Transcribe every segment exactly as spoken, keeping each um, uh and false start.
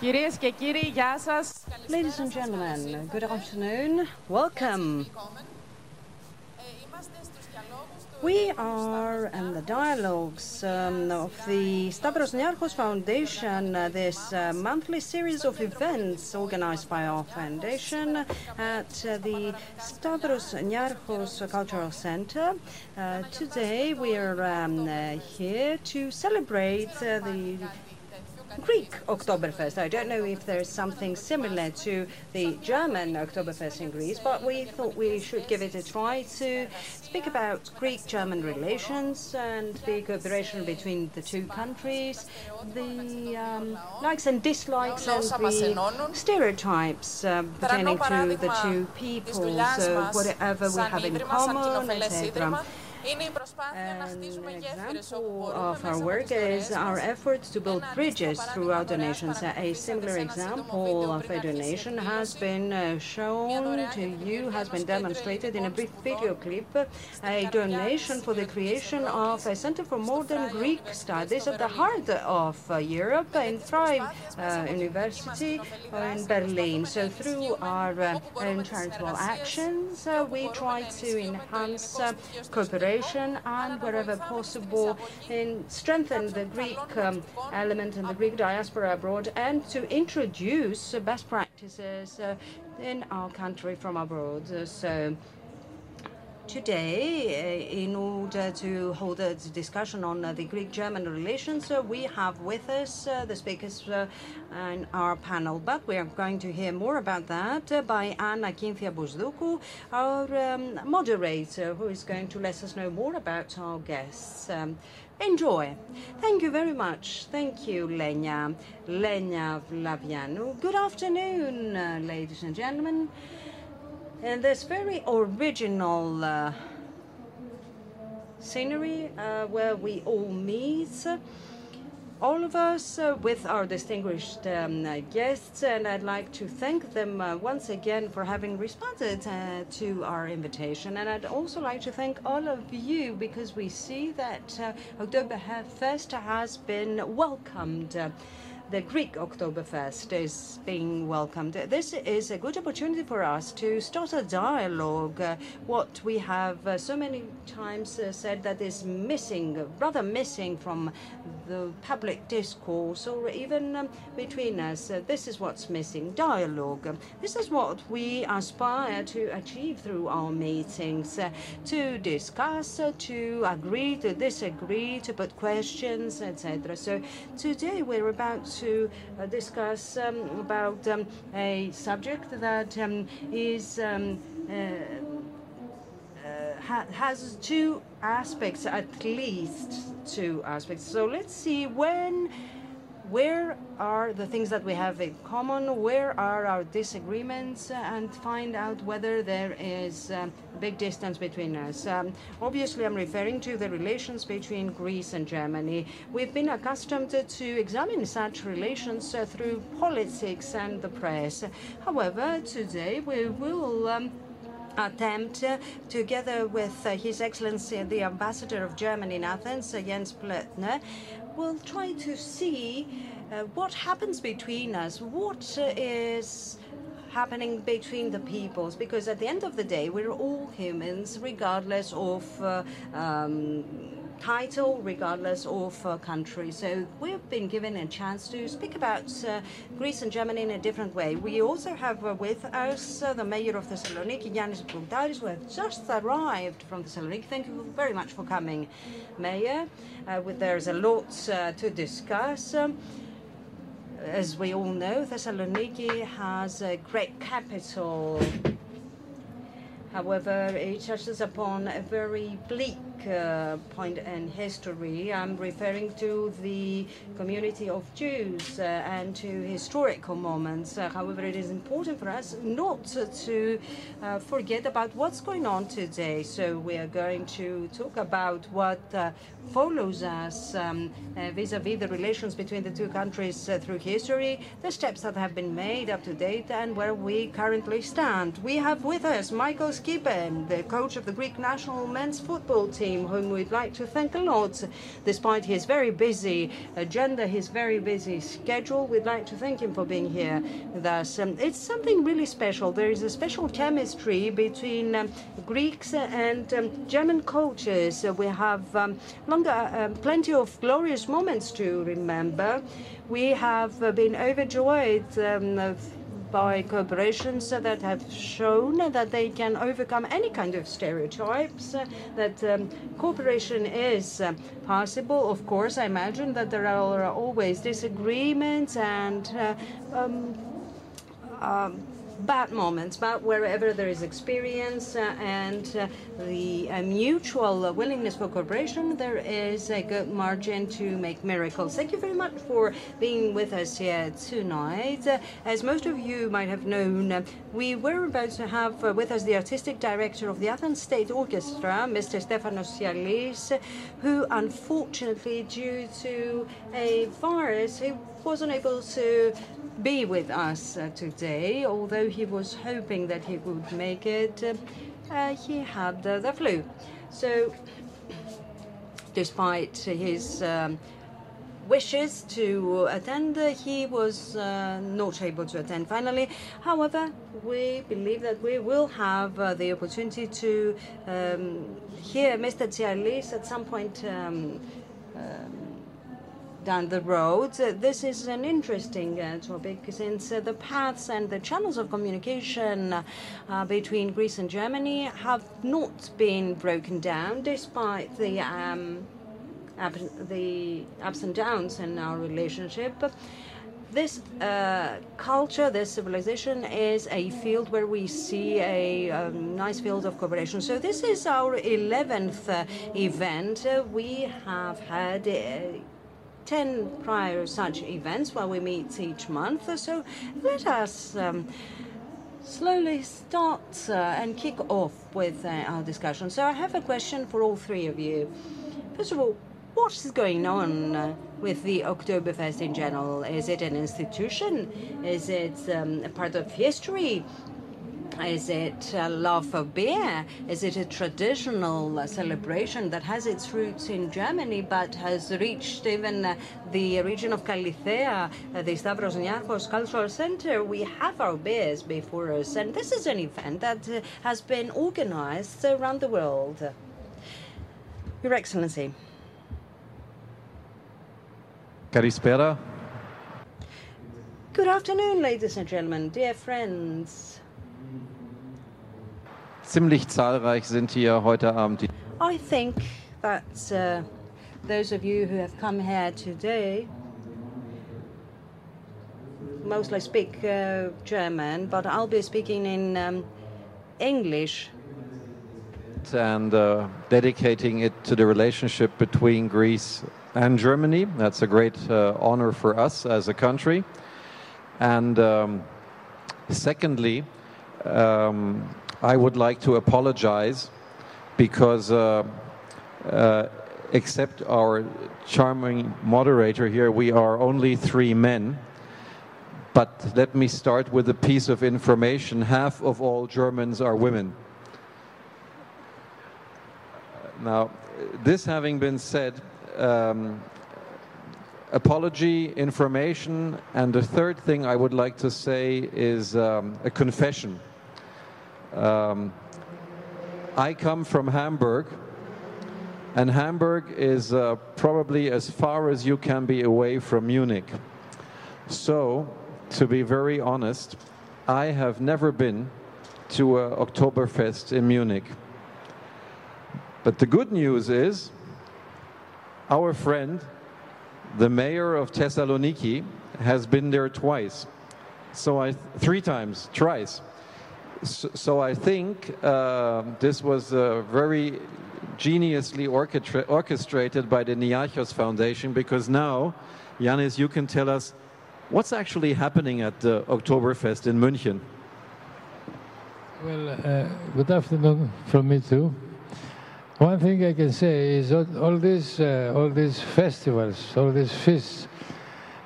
Κυρίες και κύριοι, γεια σας. Ladies and gentlemen, good afternoon. Welcome. We are in the dialogues um, of the Stavros Niarchos Foundation, uh, this uh, monthly series of events organized by our foundation at uh, the Stavros Niarchos Cultural Center. Uh, today we are um, uh, here to celebrate uh, the Greek Oktoberfest. I don't know if there's something similar to the German Oktoberfest in Greece, but we thought we should give it a try to speak about Greek-German relations and the cooperation between the two countries, the um, likes and dislikes and the stereotypes uh, pertaining to the two peoples, uh, whatever we have in common, et cetera. An example of our work is our efforts to build bridges through our donations. A similar example of a donation has been uh, shown to you, has been demonstrated in a brief video clip, a donation for the creation of a Center for Modern Greek Studies at the heart of uh, Europe in Freie uh, University in Berlin. So through our uh, own charitable actions, uh, we try to enhance uh, cooperation and wherever possible in strengthen the Greek um, element and the Greek diaspora abroad, and to introduce uh, best practices uh, in our country from abroad. Uh, so today, uh, in order to hold a discussion on uh, the Greek-German relations, uh, we have with us uh, the speakers uh, in our panel. But we are going to hear more about that uh, by Anna-Kynthia Bousdoukou, our um, moderator, who is going to let us know more about our guests. Um, Enjoy. Thank you very much. Thank you, Lenya. Lenya Vlavianou. Good afternoon, uh, ladies and gentlemen. And this very original uh, scenery uh, where we all meet, all of us uh, with our distinguished um, uh, guests, and I'd like to thank them uh, once again for having responded uh, to our invitation. And I'd also like to thank all of you, because we see that uh, Oktoberfest has been welcomed. Uh, The Greek Oktoberfest is being welcomed. This is a good opportunity for us to start a dialogue, uh, what we have uh, so many times uh, said that is missing, uh, rather missing from the public discourse, or even um, between us. Uh, this is what's missing, dialogue. This is what we aspire to achieve through our meetings, uh, to discuss, uh, to agree, to disagree, to put questions, et cetera. So today we're about to to uh, discuss um, about um, a subject that um, is um, uh, uh, ha has two aspects, at least two aspects. So let's see when, where are the things that we have in common, where are our disagreements, and find out whether there is um, a big distance between us. Um, obviously, I'm referring to the relations between Greece and Germany. We've been accustomed to examine such relations uh, through politics and the press. However, today we will um, attempt, uh, together with uh, His Excellency the Ambassador of Germany in Athens, uh, Jens Plötner, we'll try to see uh, what happens between us, what uh, is happening between the peoples, because at the end of the day, we're all humans, regardless of uh, um, title, regardless of uh, country. So we've been given a chance to speak about uh, Greece and Germany in a different way. We also have uh, with us uh, the mayor of Thessaloniki, Yiannis Boutaris, who has just arrived from Thessaloniki. Thank you very much for coming, Mayor. Uh, with, there's a lot uh, to discuss. Um, as we all know, Thessaloniki has a great capital. However, it touches upon a very bleak uh, point in history. I'm referring to the community of Jews uh, and to historical moments. Uh, however, it is important for us not to uh, forget about what's going on today. So we are going to talk about what uh, follows us um, uh, vis-a-vis the relations between the two countries uh, through history, the steps that have been made up to date and where we currently stand. We have with us Michael Skibbe, the coach of the Greek national men's football team, whom we'd like to thank a lot. Despite his very busy agenda, his very busy schedule, we'd like to thank him for being here with us. Um, it's something really special. There is a special chemistry between um, Greeks and um, German cultures. Uh, we have um, longer, uh, plenty of glorious moments to remember. We have uh, been overjoyed um, of by corporations that have shown that they can overcome any kind of stereotypes, that um, cooperation is uh, possible. Of course, I imagine that there are always disagreements and uh, um, um, bad moments, but wherever there is experience uh, and uh, the uh, mutual uh, willingness for cooperation, there is a good margin to make miracles. Thank you very much for being with us here tonight. Uh, as most of you might have known, uh, we were about to have uh, with us the artistic director of the Athens State Orchestra, Mister Stefanos Sialis, who unfortunately, due to a virus, he wasn't able to be with us uh, today, although he was hoping that he would make it. Uh, uh, he had uh, the flu. So, despite his um, wishes to attend, uh, he was uh, not able to attend finally. However, we believe that we will have uh, the opportunity to um, hear Mister Tsialis at some point um, um, down the road. Uh, this is an interesting uh, topic, since uh, the paths and the channels of communication uh, between Greece and Germany have not been broken down, despite the um, ab- the ups and downs in our relationship. This uh, culture, this civilization is a field where we see a um, nice field of cooperation. So this is our eleventh uh, event. Uh, we have had uh, ten prior such events where we meet each month. So let us um, slowly start uh, and kick off with uh, our discussion. So I have a question for all three of you. First of all, what is going on uh, with the Oktoberfest in general? Is it an institution? Is it um, a part of history? Is it a love for beer? Is it a traditional uh, celebration that has its roots in Germany but has reached even uh, the region of Kalithea, uh, the Stavros Niarchos Cultural Center? We have our beers before us, and this is an event that uh, has been organized around the world. Your Excellency. Karispera. Good afternoon, ladies and gentlemen, dear friends. Ziemlich zahlreich sind hier heute Abend. I think that uh, those of you who have come here today mostly speak uh, German, but I'll be speaking in um, English. And uh, dedicating it to the relationship between Greece and Germany. That's a great uh, honor for us as a country. And um, secondly, um, I would like to apologize because uh, uh, except our charming moderator here, we are only three men. But let me start with a piece of information. Half of all Germans are women. Now, this having been said, um, apology, information, and the third thing I would like to say is um, a confession. Um, I come from Hamburg, and Hamburg is uh, probably as far as you can be away from Munich. So, to be very honest, I have never been to uh, Oktoberfest in Munich. But the good news is, our friend, the mayor of Thessaloniki, has been there twice. So I, th- three times, twice. So, so I think uh, this was uh, very geniusly orchestra- orchestrated by the Niarchos Foundation, because now, Yanis, you can tell us what's actually happening at the Oktoberfest in München. Well, uh, good afternoon from me too. One thing I can say is that all these, uh, all these festivals, all these feasts,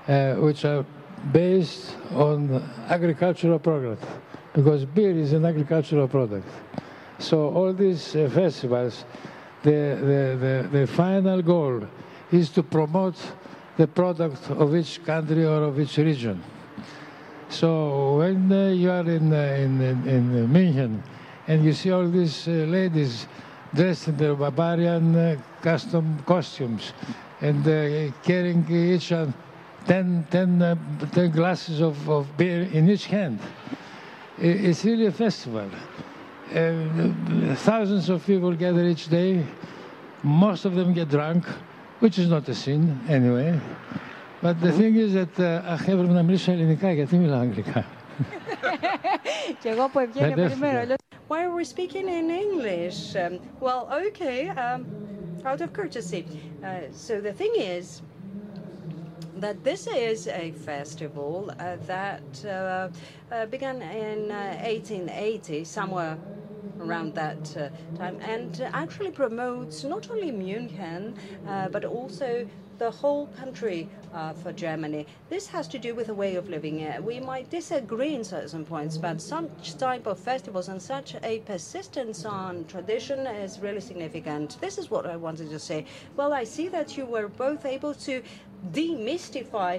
uh, which are based on agricultural products, because beer is an agricultural product. So all these uh, festivals, the, the, the, the final goal is to promote the product of each country or of each region. So when uh, you are in, uh, in, in, in München and you see all these uh, ladies dressed in their barbarian uh, custom costumes and uh, carrying each uh, ten, ten, uh, ten glasses of, of beer in each hand, it's really a festival. Uh, thousands of people gather each day. Most of them get drunk, which is not a sin anyway. But the thing is that αχ, έπρεπε να μιλήσω ελληνικά, γιατί μιλάω αγγλικά. Και εγώ που ευγένεια περιμένω. Why are we speaking in English? Um, well, okay, um, out of courtesy. Uh, so the thing is that this is a festival uh, that uh, uh, began in uh, eighteen eighty, somewhere around that uh, time, and actually promotes not only München, uh, but also the whole country uh, for Germany. This has to do with a way of living. Uh, we might disagree in certain points, but such type of festivals and such a persistence on tradition is really significant. This is what I wanted to say. Well, I see that you were both able to demystify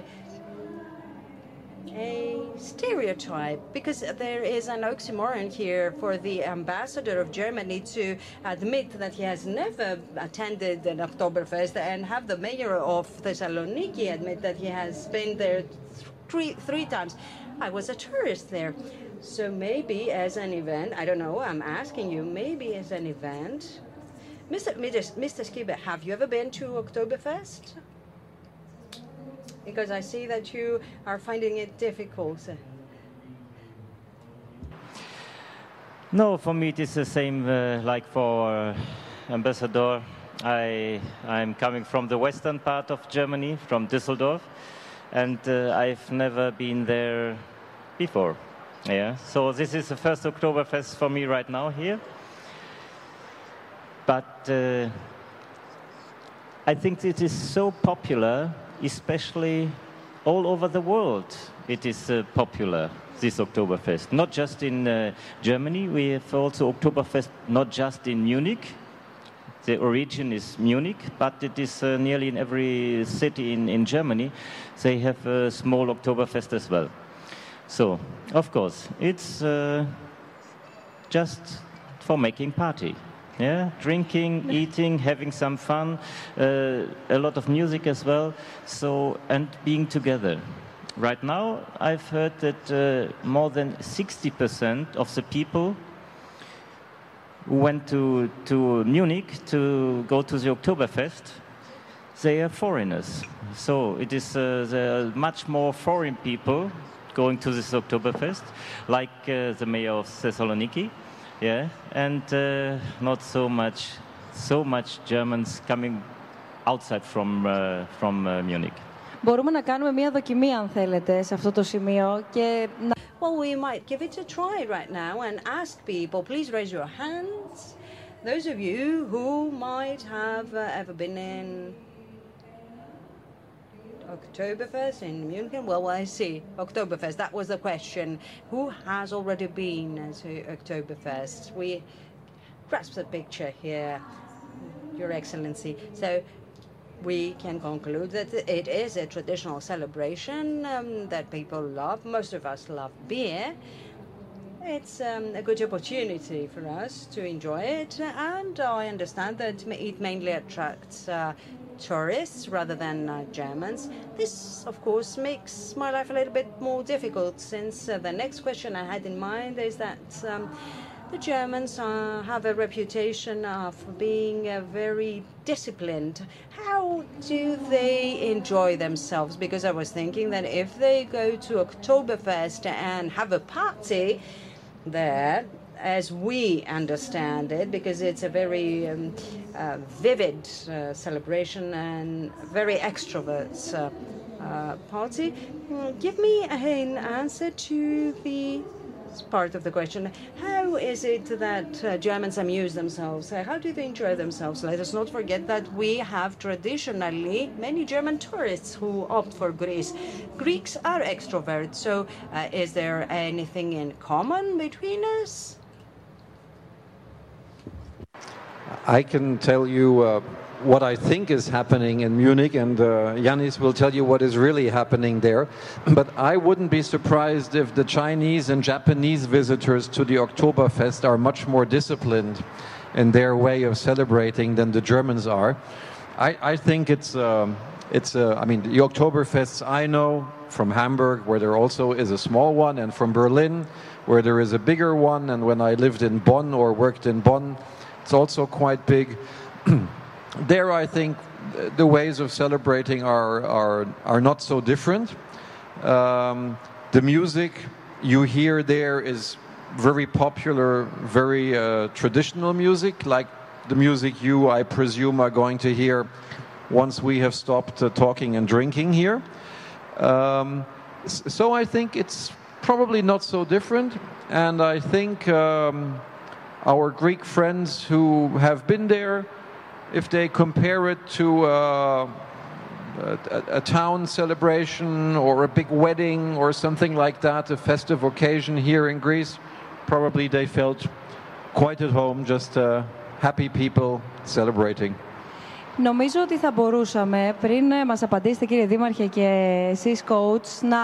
a stereotype, because there is an oxymoron here for the ambassador of Germany to admit that he has never attended an Oktoberfest and have the mayor of Thessaloniki admit that he has been there three, three times. I was a tourist there. So maybe as an event, I don't know, I'm asking you, maybe as an event, Mister Mister Mister Skibbe, have you ever been to Oktoberfest? Because I see that you are finding it difficult. No, for me it is the same uh, like for uh, Ambassador. I am coming from the western part of Germany, from Düsseldorf, and uh, I've never been there before. Yeah, so this is the first Oktoberfest for me right now here. But uh, I think it is so popular, especially all over the world. It is uh, popular, this Oktoberfest. Not just in uh, Germany, we have also Oktoberfest not just in Munich. The origin is Munich, but it is uh, nearly in every city in, in Germany. They have a small Oktoberfest as well. So, of course, it's uh, just for making party. Yeah, drinking, eating, having some fun, uh, a lot of music as well, so, and being together. Right now, I've heard that uh, more than sixty percent of the people who went to, to Munich to go to the Oktoberfest, they are foreigners. So it is uh, there are much more foreign people going to this Oktoberfest, like uh, the mayor of Thessaloniki. Yeah, and uh, not so much, so much Germans coming outside from uh, from uh, Munich. Μπορούμε να κάνουμε μια δοκιμή αν θέλετε σε αυτό το σημείο και. Well, we might give it a try right now and ask people. Please raise your hands. Those of you who might have uh, ever been in Oktoberfest in Munich. Well, I see. Oktoberfest, that was the question. Who has already been to Oktoberfest? We grasp the picture here, Your Excellency. So we can conclude that it is a traditional celebration um, that people love. Most of us love beer. It's um, a good opportunity for us to enjoy it, and I understand that it mainly attracts uh, tourists rather than uh, Germans. This, of course, makes my life a little bit more difficult, since uh, the next question I had in mind is that um, the Germans uh, have a reputation of being uh, very disciplined. How do they enjoy themselves? Because I was thinking that if they go to Oktoberfest and have a party there, as we understand it, because it's a very um, uh, vivid uh, celebration and very extroverts uh, uh, party. Give me an answer to the part of the question. How How is it that uh, Germans amuse themselves? Uh, how do they enjoy themselves? Let us not forget that we have traditionally many German tourists who opt for Greece. Greeks are extroverts, so uh, is there anything in common between us? I can tell you uh, what I think is happening in Munich, and uh, Yanis will tell you what is really happening there. But I wouldn't be surprised if the Chinese and Japanese visitors to the Oktoberfest are much more disciplined in their way of celebrating than the Germans are. I, I think it's, um, it's uh, I mean, the Oktoberfests I know from Hamburg, where there also is a small one, and from Berlin, where there is a bigger one, and when I lived in Bonn or worked in Bonn, it's also quite big. There, I think the ways of celebrating are are, are not so different. Um, the music you hear there is very popular, very uh, traditional music, like the music you, I presume, are going to hear once we have stopped uh, talking and drinking here. Um, so I think it's probably not so different, and I think... Um, Our Greek friends who have been there, if they compare it to uh, a, a town celebration or a big wedding or something like that, a festive occasion here in Greece, probably they felt quite at home, just uh, happy people celebrating. Νομίζω ότι θα μπορούσαμε, πριν μας απαντήσετε κύριε Δήμαρχε και εσείς coach, να...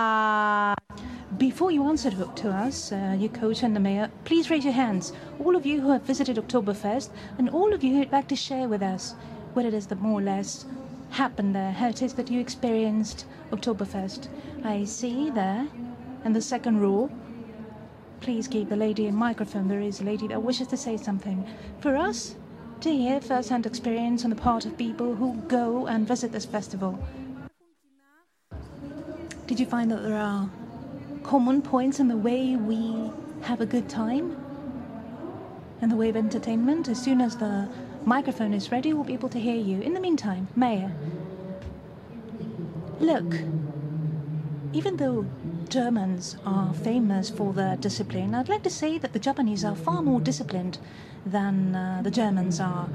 Before you answer to us, uh, you coach and the mayor, please raise your hands. All of you who have visited Oktoberfest and all of you who would like to share with us what it is that more or less happened there, how it is that you experienced Oktoberfest. I see there, in the second row, please give the lady a microphone. There is a lady that wishes to say something. For us, to hear first-hand experience on the part of people who go and visit this festival. Did you find that there are common points in the way we have a good time and the way of entertainment? As soon as the microphone is ready, we'll be able to hear you. In the meantime, Mayor, look, even though Germans are famous for their discipline, I'd like to say that the Japanese are far more disciplined than uh, the Germans are.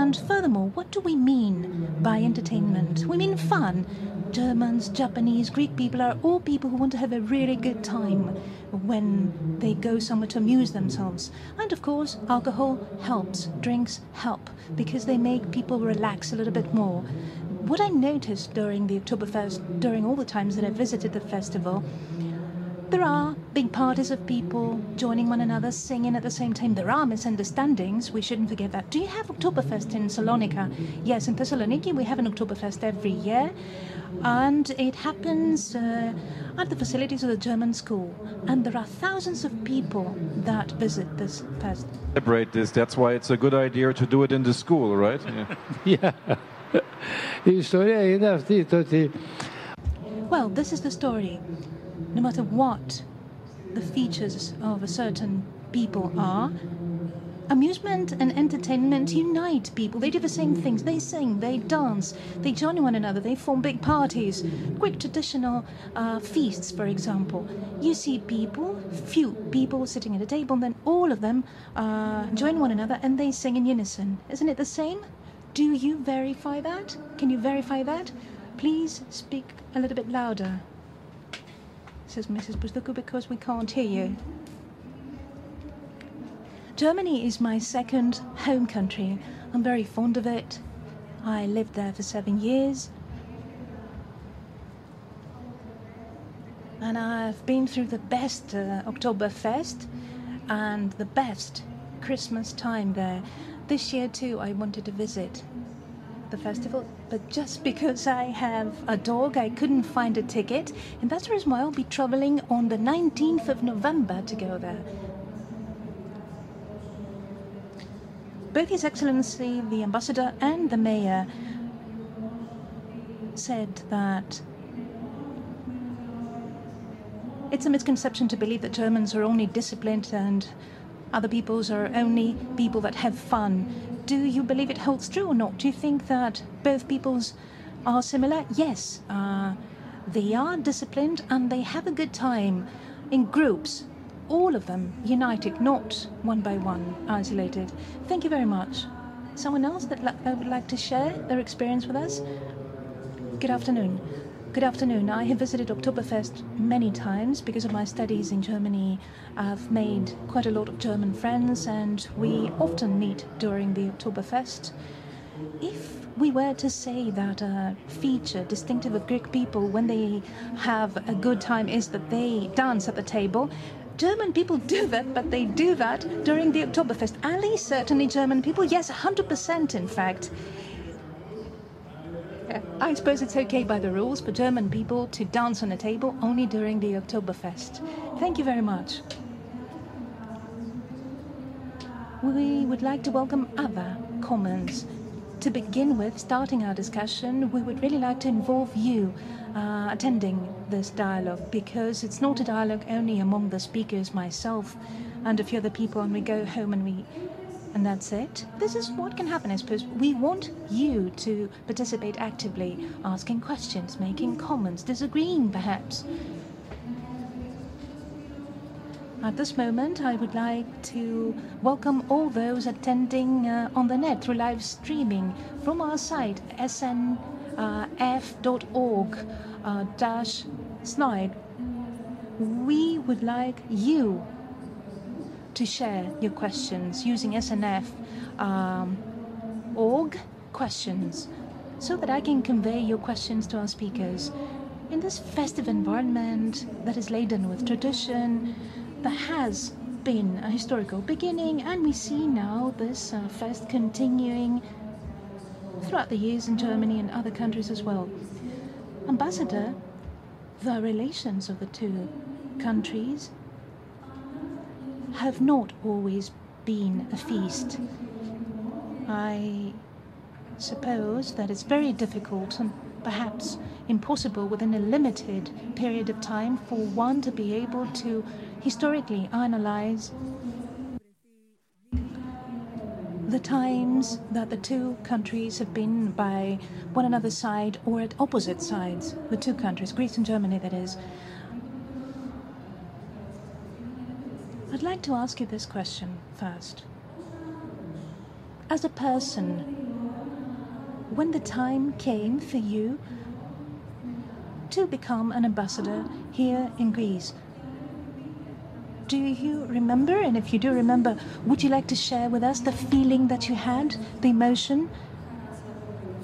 And furthermore, what do we mean by entertainment? We mean fun. Germans, Japanese, Greek people are all people who want to have a really good time when they go somewhere to amuse themselves. And of course, alcohol helps, drinks help, because they make people relax a little bit more. What I noticed during the Oktoberfest, during all the times that I visited the festival, there are big parties of people joining one another, singing at the same time. There are misunderstandings. We shouldn't forget that. Do you have Oktoberfest in Thessalonica? Yes, in Thessaloniki we have an Oktoberfest every year. And it happens uh, at the facilities of the German school. And there are thousands of people that visit this fest. Celebrate this. That's why it's a good idea to do it in the school, right? Yeah. Well, this is the story. No matter what the features of a certain people are, amusement and entertainment unite people. They do the same things. They sing, they dance, they join one another, they form big parties. Greek traditional uh, feasts, for example. You see people, few people sitting at a table, and then all of them uh, join one another and they sing in unison. Isn't it the same? Do you verify that? Can you verify that? Please speak a little bit louder, says Missus Bousdoukou, because we can't hear you. Germany is my second home country. I'm very fond of it. I lived there for seven years. And I've been through the best uh, Oktoberfest and the best Christmas time there. This year too, I wanted to visit the festival, but just because I have a dog, I couldn't find a ticket, and that's the reason why I'll be traveling on the nineteenth of November to go there. Both His Excellency, the Ambassador and the Mayor said that it's a misconception to believe that Germans are only disciplined and other peoples are only people that have fun. Do you believe it holds true or not? Do you think that both peoples are similar? Yes, uh, they are disciplined and they have a good time in groups all of them united, not one by one, isolated. Thank you very much. Someone else that, li- that would like to share their experience with us? Good afternoon. Good afternoon. I have visited Oktoberfest many times because of my studies in Germany. I've made quite a lot of German friends, and we often meet during the Oktoberfest. If we were to say that a feature distinctive of Greek people when they have a good time is that they dance at the table, German people do that, but they do that during the Oktoberfest. Ali, certainly German people, yes, one hundred percent in fact. I suppose it's okay by the rules for German people to dance on a table only during the Oktoberfest. Thank you very much. We would like to welcome other comments. To begin with, starting our discussion, we would really like to involve you uh, attending this dialogue, because it's not a dialogue only among the speakers, myself and a few other people, and we go home and we... and that's it. This is what can happen, I suppose. We want you to participate actively, asking questions, making comments, disagreeing perhaps. At this moment, I would like to welcome all those attending uh, on the net through live streaming from our site, S N F dot org slash slide. We would like you to share your questions using S N F dot org slash questions so that I can convey your questions to our speakers. In this festive environment that is laden with tradition, there has been a historical beginning, and we see now this uh, fest continuing throughout the years in Germany and other countries as well. Ambassador, the relations of the two countries have not always been a feast. I suppose that it's very difficult and perhaps impossible within a limited period of time for one to be able to historically analyze the times that the two countries have been by one another's side or at opposite sides, the two countries, Greece and Germany, that is. I'd like to ask you this question first. As a person, when the time came for you to become an ambassador here in Greece, do you remember? And if you do remember, would you like to share with us the feeling that you had, the emotion?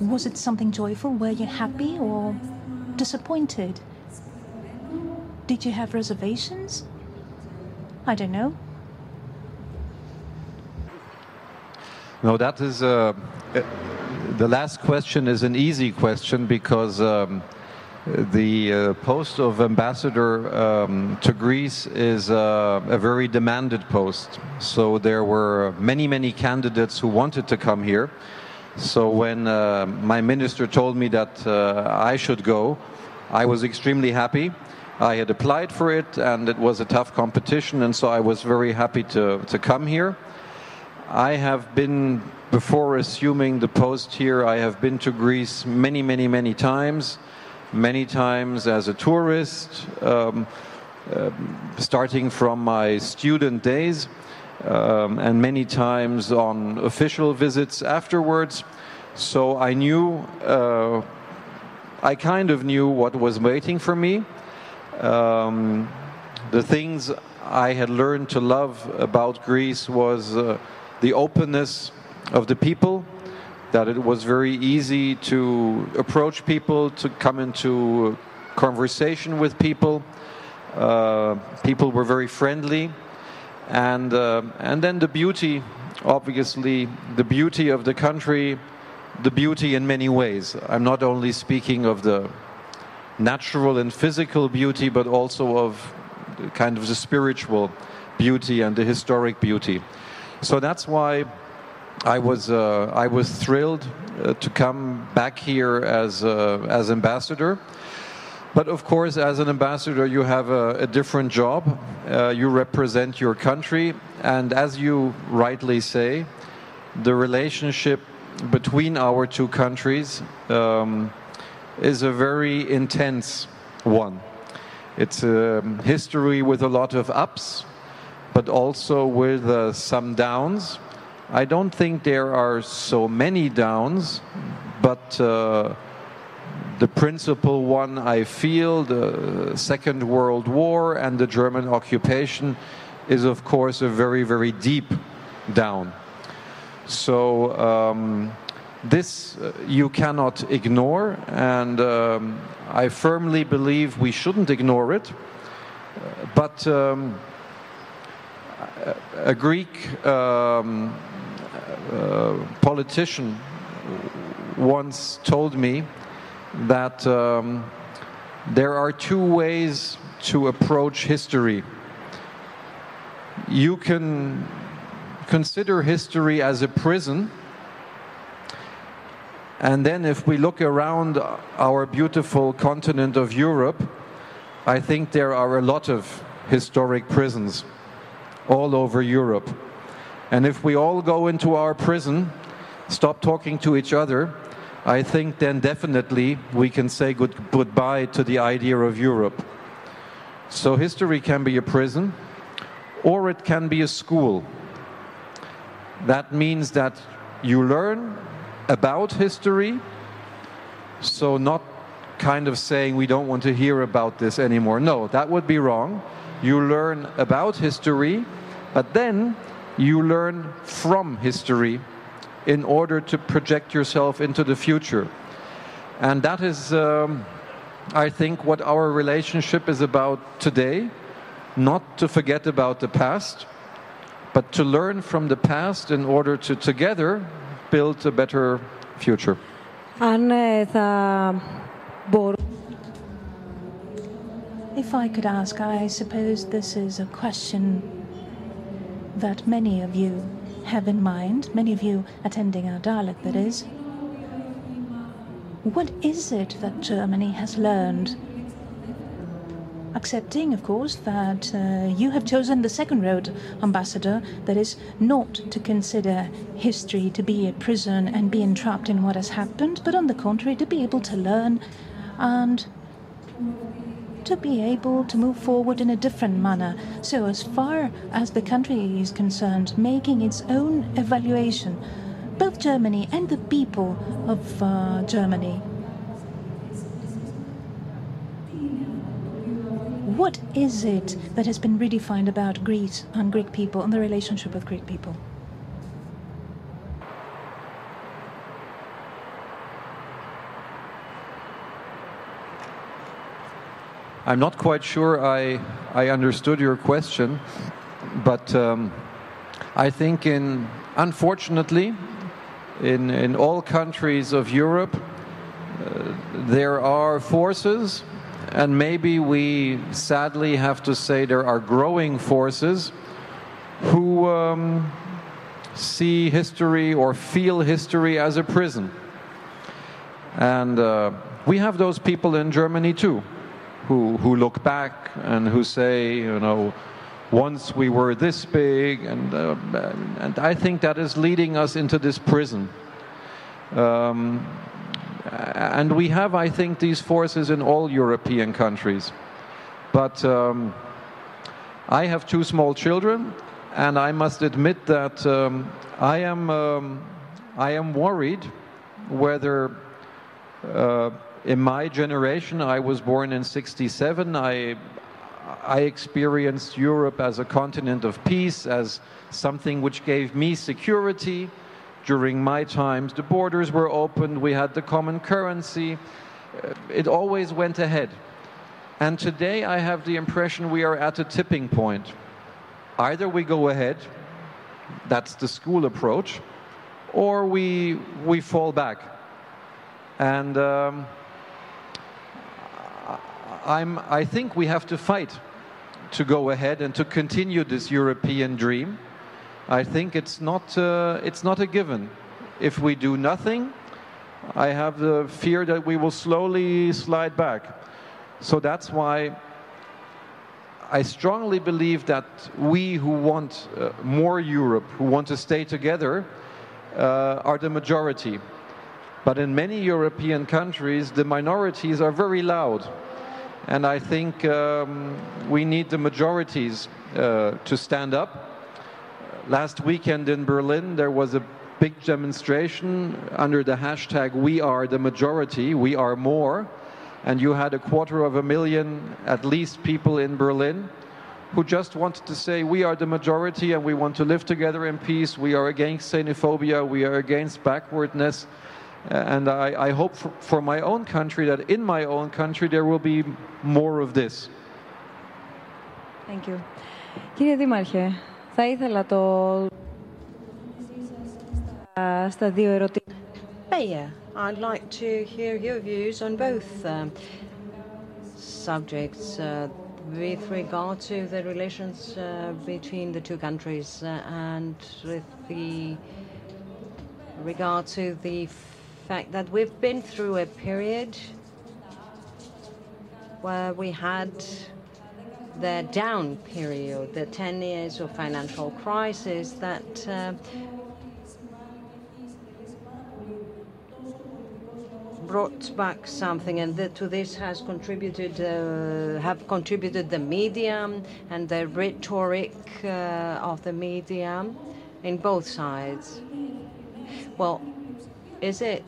Was it something joyful? Were you happy or disappointed? Did you have reservations? I don't know. No, that is... Uh, the last question is an easy question, because um, the uh, post of ambassador um, to Greece is uh, a very demanded post. So there were many, many candidates who wanted to come here. So when uh, my minister told me that uh, I should go, I was extremely happy. I had applied for it, and it was a tough competition, and so I was very happy to, to come here. I have been, before assuming the post here, I have been to Greece many, many, many times, many times as a tourist, um, uh, starting from my student days, um, and many times on official visits afterwards. So I knew, uh, I kind of knew what was waiting for me. Um, the things I had learned to love about Greece was uh, the openness of the people, that it was very easy to approach people, to come into conversation with people. Uh, people were very friendly. And, uh, and then the beauty, obviously, the beauty of the country, the beauty in many ways. I'm not only speaking of the natural and physical beauty, but also of kind of the spiritual beauty and the historic beauty. So that's why I was uh, I was thrilled uh, to come back here as uh, as ambassador. But of course, as an ambassador, you have a, a different job. Uh, you represent your country, and as you rightly say, the relationship between our two countries um, is a very intense one. It's a history with a lot of ups, but also with uh, some downs. I don't think there are so many downs, but uh, the principal one I feel, the Second World War and the German occupation, is of course a very, very deep down. So um, this uh, you cannot ignore, and um, I firmly believe we shouldn't ignore it. But um, a Greek um, uh, politician once told me that um, there are two ways to approach history. You can consider history as a prison, and then if we look around our beautiful continent of Europe, I think there are a lot of historic prisons all over Europe. And if we all go into our prison, stop talking to each other, I think then definitely we can say good, goodbye to the idea of Europe. So history can be a prison, or it can be a school. That means that you learn about history, so not kind of saying we don't want to hear about this anymore. No, that would be wrong. You learn about history, but then you learn from history in order to project yourself into the future. And that is, um, I think, what our relationship is about today. Not to forget about the past, but to learn from the past in order to together build a better future. If I could ask, I suppose this is a question that many of you have in mind, many of you attending our dialogue, that is. What is it that Germany has learned? Accepting, of course, that uh, you have chosen the second road, Ambassador, that is not to consider history to be a prison and be entrapped in what has happened, but on the contrary, to be able to learn and to be able to move forward in a different manner. So as far as the country is concerned, making its own evaluation, both Germany and the people of uh, Germany. What is it that has been redefined about Greece and Greek people and the relationship with Greek people? I'm not quite sure I, I understood your question, but um, I think in, unfortunately, in, in all countries of Europe, uh, there are forces, and maybe we sadly have to say there are growing forces who um, see history or feel history as a prison. And uh, we have those people in Germany too, who, who look back and who say, you know, once we were this big, and, uh, and I think that is leading us into this prison. Um, And we have, I think, these forces in all European countries. But um, I have two small children, and I must admit that um, I am um, I am worried whether uh, in my generation, I was born in sixty-seven, I I experienced Europe as a continent of peace, as something which gave me security. During my times, the borders were opened, we had the common currency, it always went ahead. And today I have the impression we are at a tipping point. Either we go ahead, that's the school approach, or we, we fall back. And um, I'm, I think we have to fight to go ahead and to continue this European dream. I think it's not, uh, it's not a given. If we do nothing, I have the fear that we will slowly slide back. So that's why I strongly believe that we who want uh, more Europe, who want to stay together, uh, are the majority. But in many European countries, the minorities are very loud. And I think um, we need the majorities uh, to stand up. Last weekend in Berlin, there was a big demonstration under the hashtag We Are the Majority, We Are More. And you had a quarter of a million, at least, people in Berlin who just wanted to say, we are the majority and we want to live together in peace. We are against xenophobia. We are against backwardness. And I, I hope for, for my own country that in my own country there will be more of this. Thank you. Κύριε Δήμαρχε, θα ήθελα το... στα δύο ερωτήματα. Mayor, I'd like to hear your views on both uh, subjects uh, with regard to the relations uh, between the two countries uh, and with the regard to the fact that we've been through a period where we had the down period, the ten years of financial crisis that uh, brought back something, and the, to this has contributed, uh, have contributed the media and the rhetoric uh, of the media in both sides. Well, is it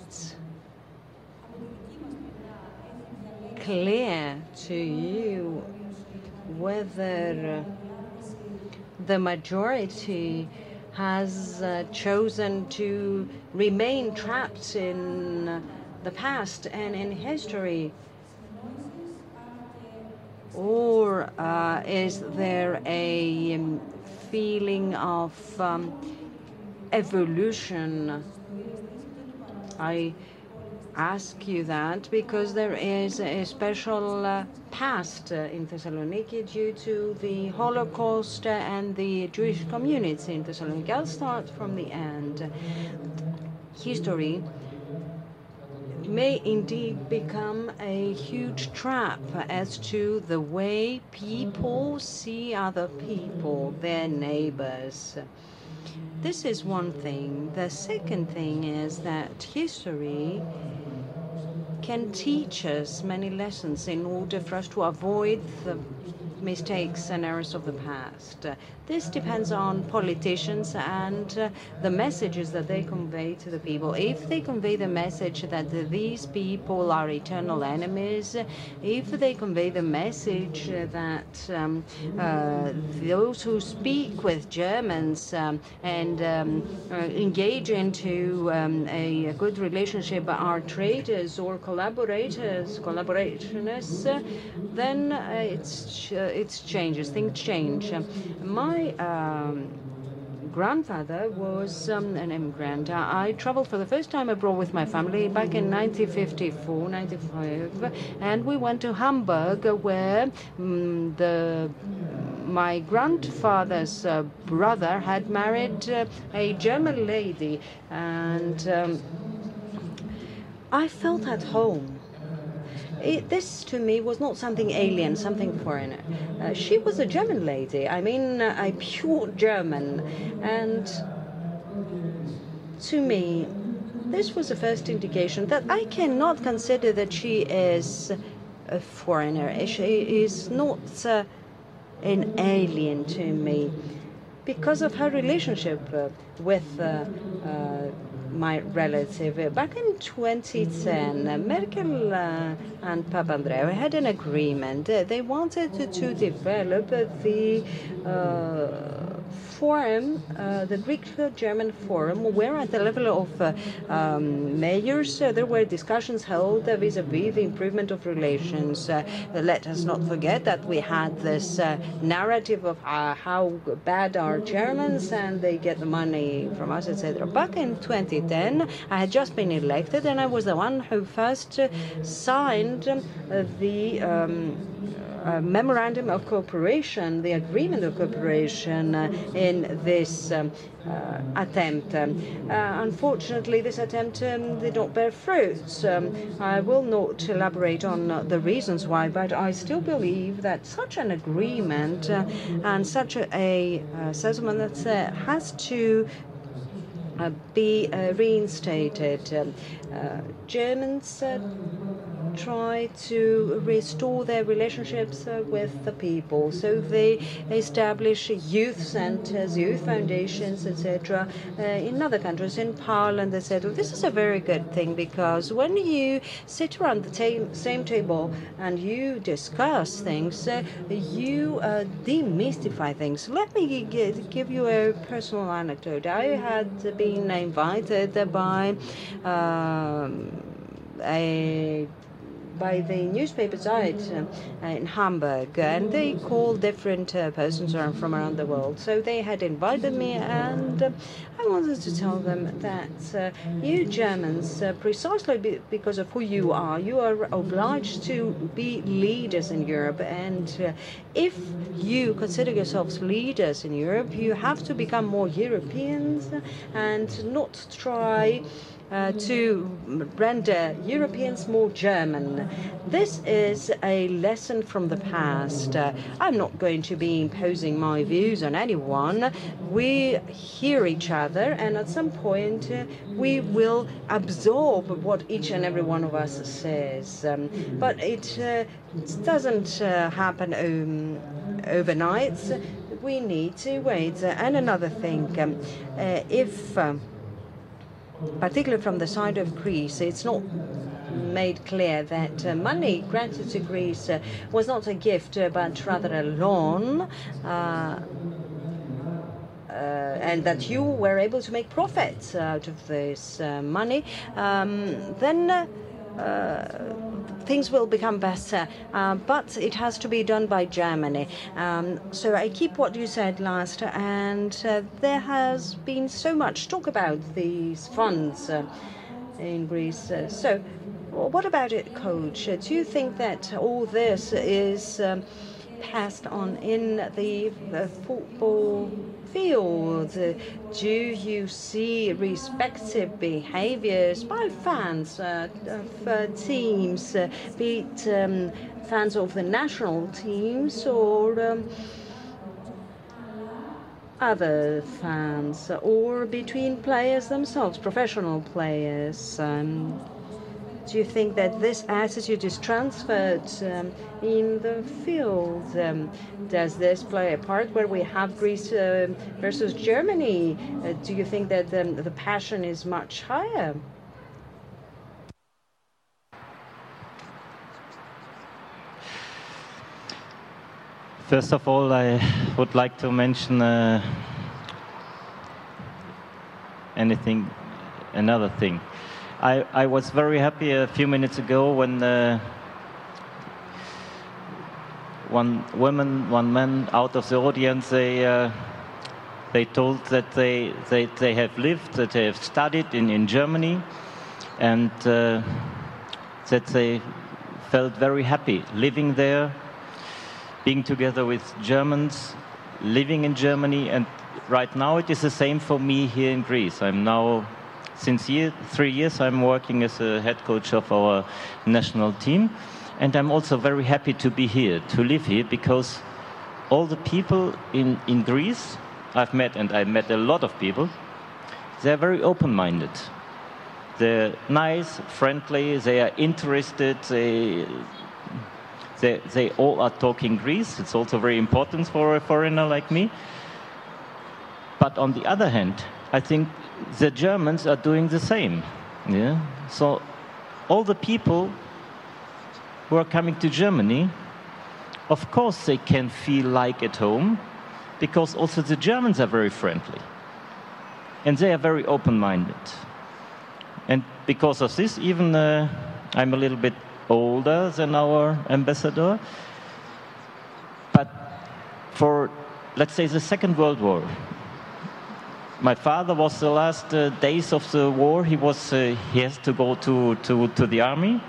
clear to you whether the majority has uh, chosen to remain trapped in the past and in history, or uh, is there a um, feeling of um, evolution? I ask you that because there is a special uh, past uh, in Thessaloniki due to the Holocaust uh, and the Jewish community in Thessaloniki. I'll start from the end. History may indeed become a huge trap as to the way people see other people, their neighbors. This is one thing. The second thing is that history can teach us many lessons in order for us to avoid the mistakes and errors of the past. This depends on politicians and uh, the messages that they convey to the people. If they convey the message that these people are eternal enemies, if they convey the message that um, uh, those who speak with Germans um, and um, uh, engage into um, a, a good relationship are traitors or collaborators, collaborationists, uh, then uh, it's, uh, it's changes, things change. My My um, grandfather was um, an immigrant. I, I traveled for the first time abroad with my family back in nineteen fifty-four, ninety-five, and we went to Hamburg, where um, the my grandfather's uh, brother had married uh, a German lady, and um, I felt at home. It, this to me was not something alien, something foreign. Uh, she was a German lady, I mean uh, a pure German, and to me this was the first indication that I cannot consider that she is a foreigner. She is not uh, an alien to me because of her relationship uh, with uh, uh, my relative. Back in twenty ten, Merkel uh, and Papandreou had an agreement. They wanted to, to develop the uh, forum, uh, the Greek-German forum, where at the level of uh, um, mayors uh, there were discussions held vis-à-vis the improvement of relations. Uh, let us not forget that we had this uh, narrative of uh, how bad are Germans and they get the money from us, et cetera. Back in twenty ten, I had just been elected and I was the one who first uh, signed uh, the um, Uh, memorandum of cooperation, the agreement of cooperation uh, in this um, uh, attempt. Um, uh, unfortunately, this attempt um, did not bear fruit. Um, I will not elaborate on uh, the reasons why, but I still believe that such an agreement uh, and such a, a uh, settlement that uh, has to uh, be uh, reinstated. Um, uh, Germans uh, try to restore their relationships uh, with the people. So they establish youth centers, youth foundations, et cetera. Uh, in other countries, in Poland, et cetera. This is a very good thing, because when you sit around the ta same table and you discuss things, uh, you uh, demystify things. Let me give you a personal anecdote. I had been invited by um, a by the newspaper site uh, in Hamburg, and they called different uh, persons from around the world. So they had invited me, and uh, I wanted to tell them that uh, you Germans, uh, precisely be because of who you are, you are obliged to be leaders in Europe. And uh, if you consider yourselves leaders in Europe, you have to become more Europeans and not try Uh, to render Europeans more German. This is a lesson from the past. Uh, I'm not going to be imposing my views on anyone. We hear each other, and at some point uh, we will absorb what each and every one of us says. Um, but it uh, doesn't uh, happen um, overnight. We need to wait. Uh, and another thing, um, uh, if... Um, particularly from the side of Greece, it's not made clear that uh, money granted to Greece uh, was not a gift, uh, but rather a loan, uh, uh, and that you were able to make profits out of this uh, money, um, then uh, uh, things will become better. Uh, but it has to be done by Germany. Um, so I keep what you said last, and uh, there has been so much talk about these funds uh, in Greece. Uh, so what about it, Coach? Uh, do you think that all this is um, passed on in the, the football field? Uh, do you see respective behaviors by fans uh, of uh, teams, uh, be it um, fans of the national teams or um, other fans, or between players themselves, professional players? Um, do you think that this attitude is transferred um, in the field? Um, does this play a part where we have Greece uh, versus Germany? Uh, do you think that um, the passion is much higher? First of all, I would like to mention uh, anything, another thing. I, I was very happy a few minutes ago when uh, one woman, one man out of the audience, they uh, they told that they, they they have lived, that they have studied in, in Germany, and uh, that they felt very happy living there, being together with Germans, living in Germany. And right now it is the same for me here in Greece. I'm now, since year, three years, I'm working as a head coach of our national team, and I'm also very happy to be here, to live here, because all the people in, in Greece I've met, and I met a lot of people, they're very open-minded. They're nice, friendly, they are interested, they, they, they all are talking Greece. It's also very important for a foreigner like me. But on the other hand, I think the Germans are doing the same. Yeah? So all the people who are coming to Germany, of course they can feel like at home, because also the Germans are very friendly. And they are very open-minded. And because of this, even uh, I'm a little bit older than our ambassador. But for, let's say, the Second World War, my father was the last uh, days of the war. He was uh, he has to go to to to the army,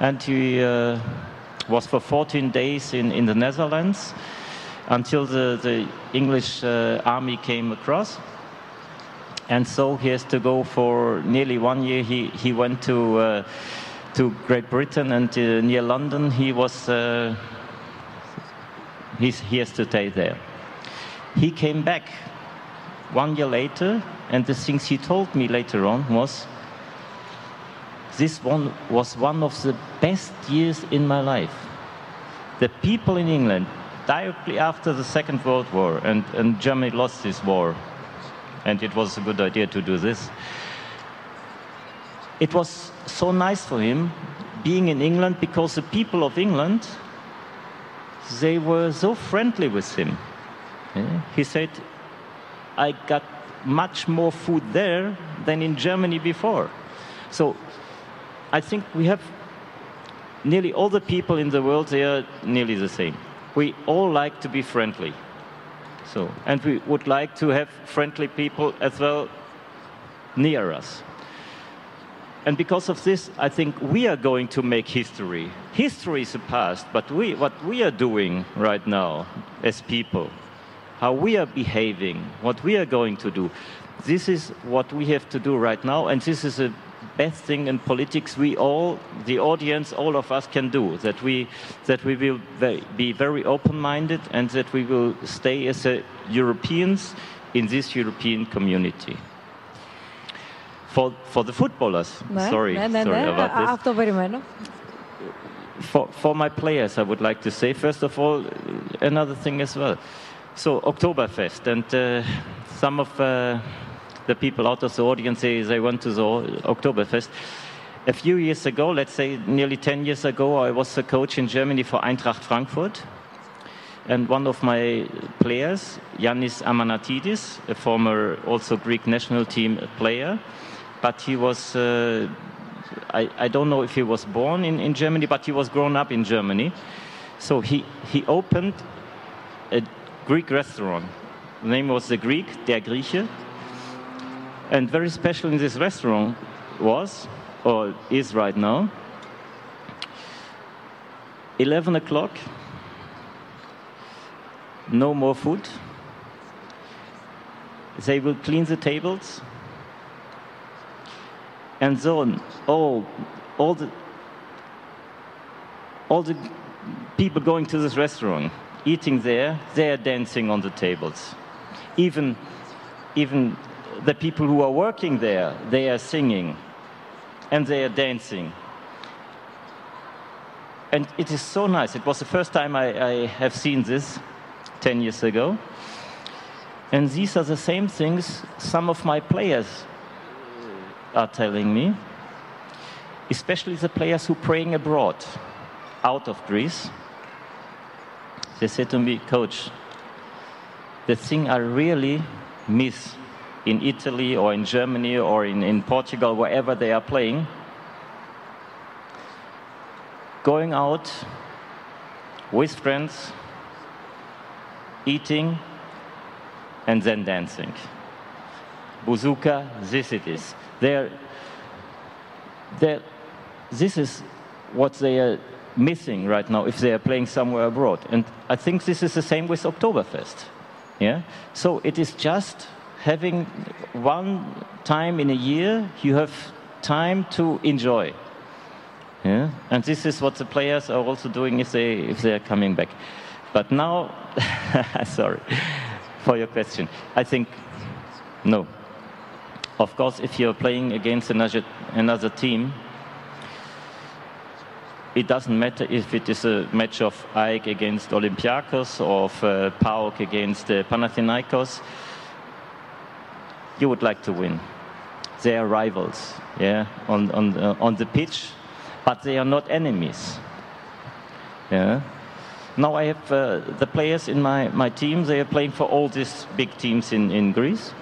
and he uh, was for fourteen days in in the Netherlands until the the English uh, army came across. And so he has to go for nearly one year. He he went to uh, to Great Britain, and uh, near London he was uh, he's, he has to stay there. He came back one year later, and the things he told me later on was, This one was one of the best years in my life. The people in England, directly after the Second World War, and, and Germany lost this war, and it was a good idea to do this. It was so nice for him being in England, because the people of England, they were so friendly with him. Yeah. He said, I got much more food there than in Germany before. So I think we have nearly all the people in the world, they are nearly the same. We all like to be friendly. So, and we would like to have friendly people as well near us. And because of this, I think we are going to make history. History is the past, but we, what we are doing right now as people, how we are behaving, what we are going to do, this is what we have to do right now, and this is the best thing in politics we all, the audience, all of us can do, that we, that we will be very open-minded and that we will stay as a Europeans in this European community. For, for the footballers, ναι, sorry, ναι, ναι, sorry ναι. about this. Αυτό περιμένω. For, for my players, I would like to say, first of all, another thing as well. So, Oktoberfest, and uh, some of uh, the people out of the audience, they, they went to the Oktoberfest. A few years ago, let's say nearly ten years ago, I was the coach in Germany for Eintracht Frankfurt. And one of my players, Yanis Amanatidis, a former also Greek national team player, but he was, uh, I, I don't know if he was born in, in Germany, but he was grown up in Germany. So he, he opened a Greek restaurant. The name was The Greek, Der Grieche. And very special in this restaurant was, or is right now, eleven o'clock, no more food. They will clean the tables. And so on. All, all, the, all the people going to this restaurant, eating there, they are dancing on the tables. Even, even the people who are working there, they are singing and they are dancing. And it is so nice. It was the first time I, I have seen this ten years ago. And these are the same things some of my players are telling me, especially the players who are praying abroad, out of Greece. They said to me, Coach, the thing I really miss in Italy or in Germany or in, in Portugal, wherever they are playing, going out with friends, eating, and then dancing. Bouzouka, this it is. They're, they're, this is what they are missing right now if they are playing somewhere abroad. And I think this is the same with Oktoberfest. Yeah? So it is just having one time in a year, you have time to enjoy. Yeah? And this is what the players are also doing if they, if they are coming back. But now, sorry for your question, I think no. Of course, if you're playing against another, another team, it doesn't matter if it is a match of A E K against Olympiakos or of uh, P A O K against uh, Panathinaikos. You would like to win. They are rivals, yeah, on, on, uh, on the pitch, but they are not enemies. Yeah. Now I have uh, the players in my, my team, they are playing for all these big teams in, in Greece.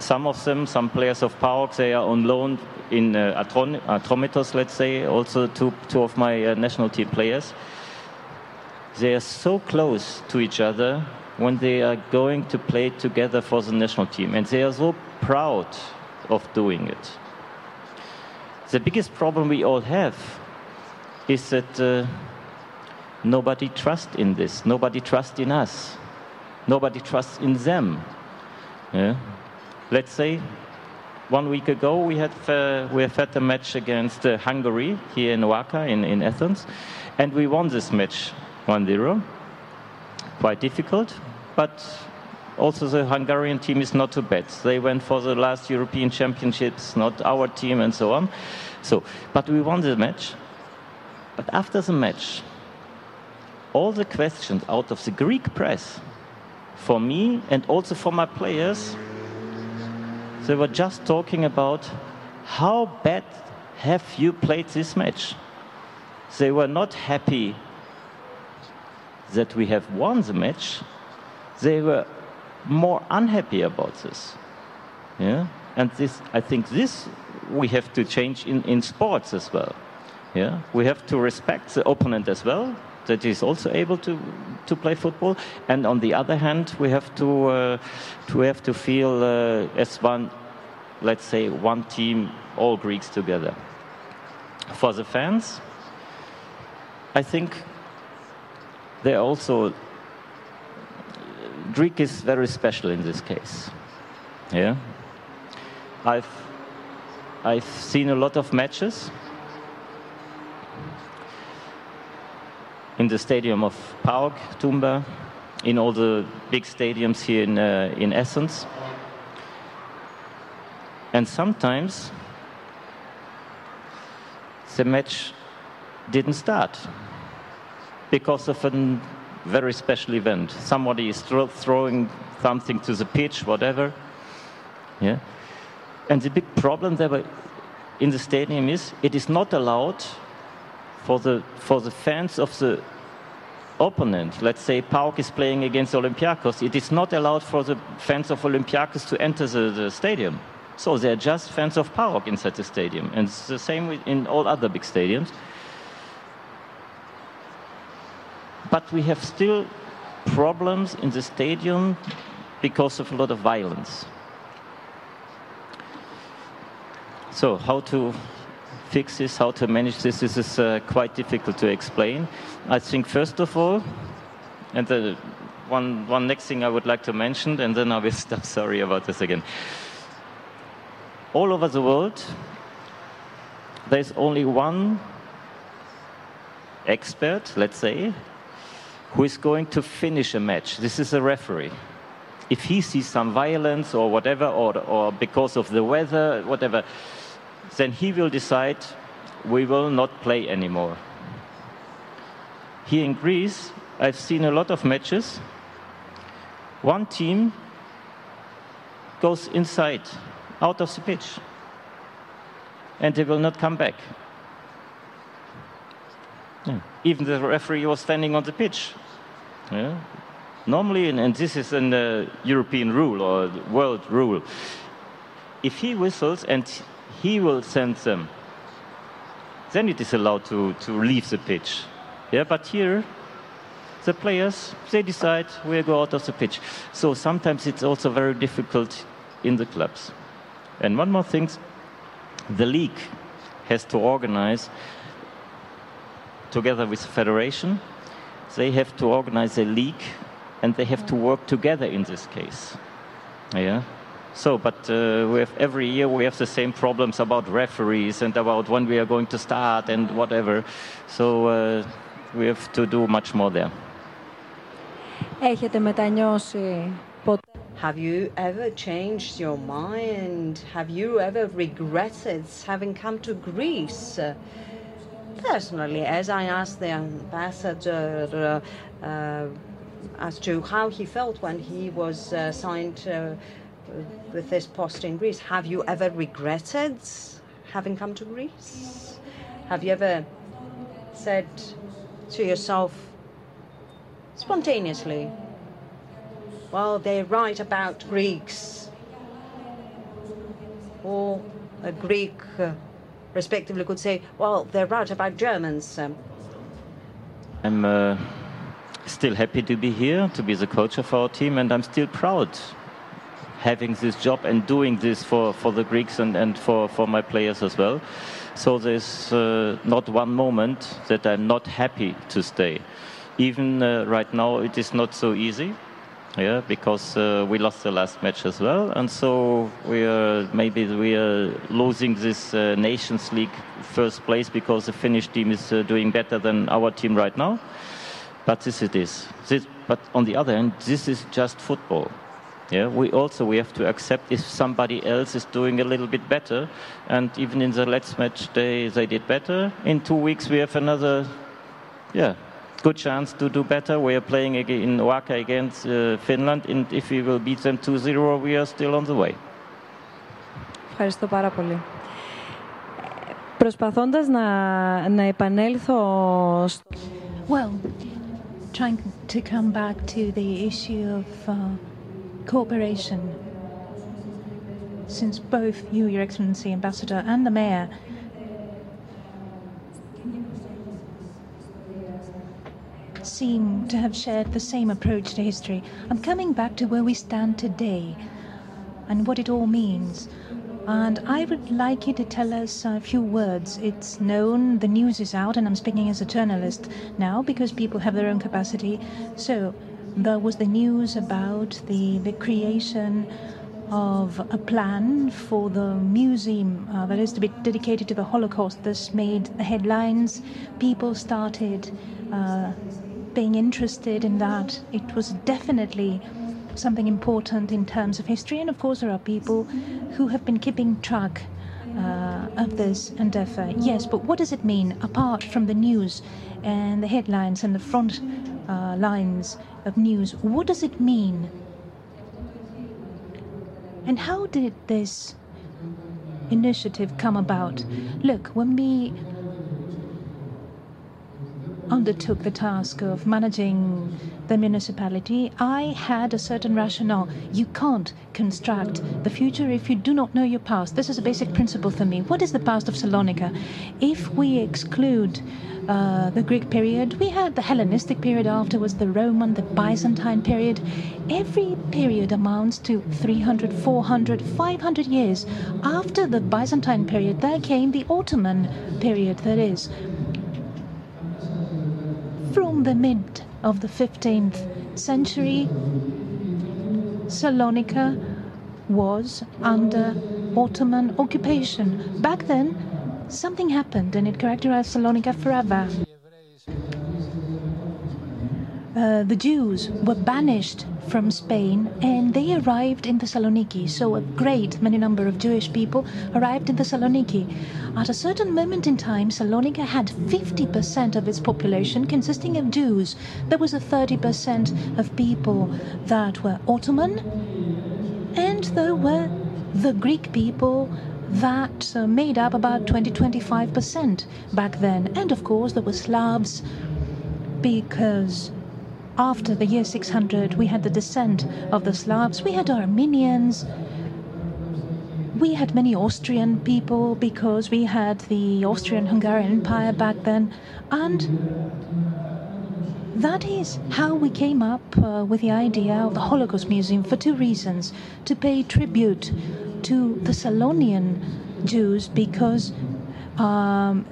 Some of them, some players of P A O K, they are on loan in uh, Atron Atromitos, let's say, also two, two of my uh, national team players. They are so close to each other when they are going to play together for the national team, and they are so proud of doing it. The biggest problem we all have is that uh, nobody trusts in this, nobody trusts in us, nobody trusts in them. Yeah? Let's say one week ago we had, uh, we have had a match against uh, Hungary here in Oaka, in, in Athens, and we won this match one zero. Quite difficult, but Also, the Hungarian team is not too bad. They went for the last European Championships, not our team, and so on. So, but we won the match. But after the match, all the questions out of the Greek press, for me and also for my players, they were just talking about how bad have you played this match. They were not happy that we have won the match. They were more unhappy about this. Yeah? And this, I think this we have to change in, in sports as well. Yeah? We have to respect the opponent as well, that is also able to, to play football. And on the other hand, we have to, uh, to, have to feel uh, as one, let's say, one team, all Greeks together. For the fans, I think they're also... Greek is very special in this case. Yeah, I've I've seen a lot of matches in the stadium of PAOK, Tumba, in all the big stadiums here in uh, in Athens, and sometimes the match didn't start because of an very special event. Somebody is thro throwing something to the pitch, whatever. Yeah. And the big problem there in the stadium is it is not allowed for the for the fans of the opponent. Let's say PAOK is playing against Olympiakos. It is not allowed for the fans of Olympiakos to enter the, the stadium. So they are just fans of PAOK inside the stadium, and it's the same with in all other big stadiums. But we have still problems in the stadium because of a lot of violence. So how to fix this, how to manage this, this is uh, quite difficult to explain. I think first of all, and the one, one next thing I would like to mention, and then I will stop, sorry about this again. All over the world, there's only one expert, let's say, who is going to finish a match. This is a referee. If he sees some violence or whatever, or, or because of the weather, whatever, then he will decide we will not play anymore. Here in Greece, I've seen a lot of matches. One team goes inside, out of the pitch, and they will not come back. Yeah. Even the referee was standing on the pitch. Yeah. Normally, and, and this is an uh, European rule or world rule, if he whistles and he will send them, then it is allowed to, to leave the pitch. Yeah, but here, the players, they decide we'll go out of the pitch. So sometimes it's also very difficult in the clubs. And one more thing, the league has to organize, together with the federation, they have to organize a league, and they have to work together in this case. Yeah. So, but uh, we have every year we have the same problems about referees and about when we are going to start and whatever. So uh, we have to do much more there. Έχετε μετανιώσει ποτέ; Have you ever changed your mind? Have you ever regretted having come to Greece? Personally, as I asked the ambassador uh, uh, as to how he felt when he was uh, signed uh, with this post in Greece, have you ever regretted having come to Greece? Have you ever said to yourself spontaneously, well, they're right about Greeks, or a Greek uh, respectively could say, well, they're right about Germans. I'm uh, still happy to be here, to be the coach of our team, and I'm still proud having this job and doing this for, for the Greeks and, and for, for my players as well. So there's uh, not one moment that I'm not happy to stay. Even uh, right now, it is not so easy. Yeah, because uh, we lost the last match as well, and so we are maybe we are losing this uh, Nations League first place because the Finnish team is uh, doing better than our team right now. But this it is. This, but on the other hand, this is just football. Yeah, we also we have to accept if somebody else is doing a little bit better, and even in the last match they they did better. In two weeks we have another, yeah, good chance to do better. We are playing again in Oaxaca against uh, Finland, and if we will beat them two zero, we are still on the way. Ευχαριστώ πάρα πολύ. Προσπαθώντας να να επανέλθω. Well, trying to come back to the issue of. Uh, Cooperation. Since both you, Your Excellency, Ambassador, and the Mayor seem to have shared the same approach to history, I'm coming back to where we stand today and what it all means. And I would like you to tell us a few words. It's known, the news is out, and I'm speaking as a journalist now because people have their own capacity. So. There was the news about the, the creation of a plan for the museum uh, that is to be dedicated to the Holocaust. This made the headlines. People started uh, being interested in that. It was definitely something important in terms of history. And of course, there are people who have been keeping track uh, of this endeavor. Yes, but what does it mean apart from the news and the headlines and the front uh, lines of news? What does it mean? And how did this initiative come about? Look, when we undertook the task of managing the municipality, I had a certain rationale. You can't construct the future if you do not know your past. This is a basic principle for me. What is the past of Thessalonica? If we exclude uh, the Greek period, we had the Hellenistic period afterwards, the Roman, the Byzantine period. Every period amounts to three hundred, four hundred, five hundred years. After the Byzantine period, there came the Ottoman period, that is, from the mid of the fifteenth century, Salonika was under Ottoman occupation. Back then, something happened and it characterized Salonika forever. Uh, the Jews were banished from Spain and they arrived in Thessaloniki. So a great many number of Jewish people arrived in Thessaloniki. At a certain moment in time, Salonika had fifty percent of its population consisting of Jews. There was a thirty percent of people that were Ottoman, and there were the Greek people that uh, made up about twenty to twenty-five percent back then. And of course there were Slavs, because after the year six hundred, we had the descent of the Slavs, we had Armenians, we had many Austrian people because we had the Austrian-Hungarian Empire back then. And that is how we came up uh, with the idea of the Holocaust Museum, for two reasons: to pay tribute to the Thessalonian Jews, because um,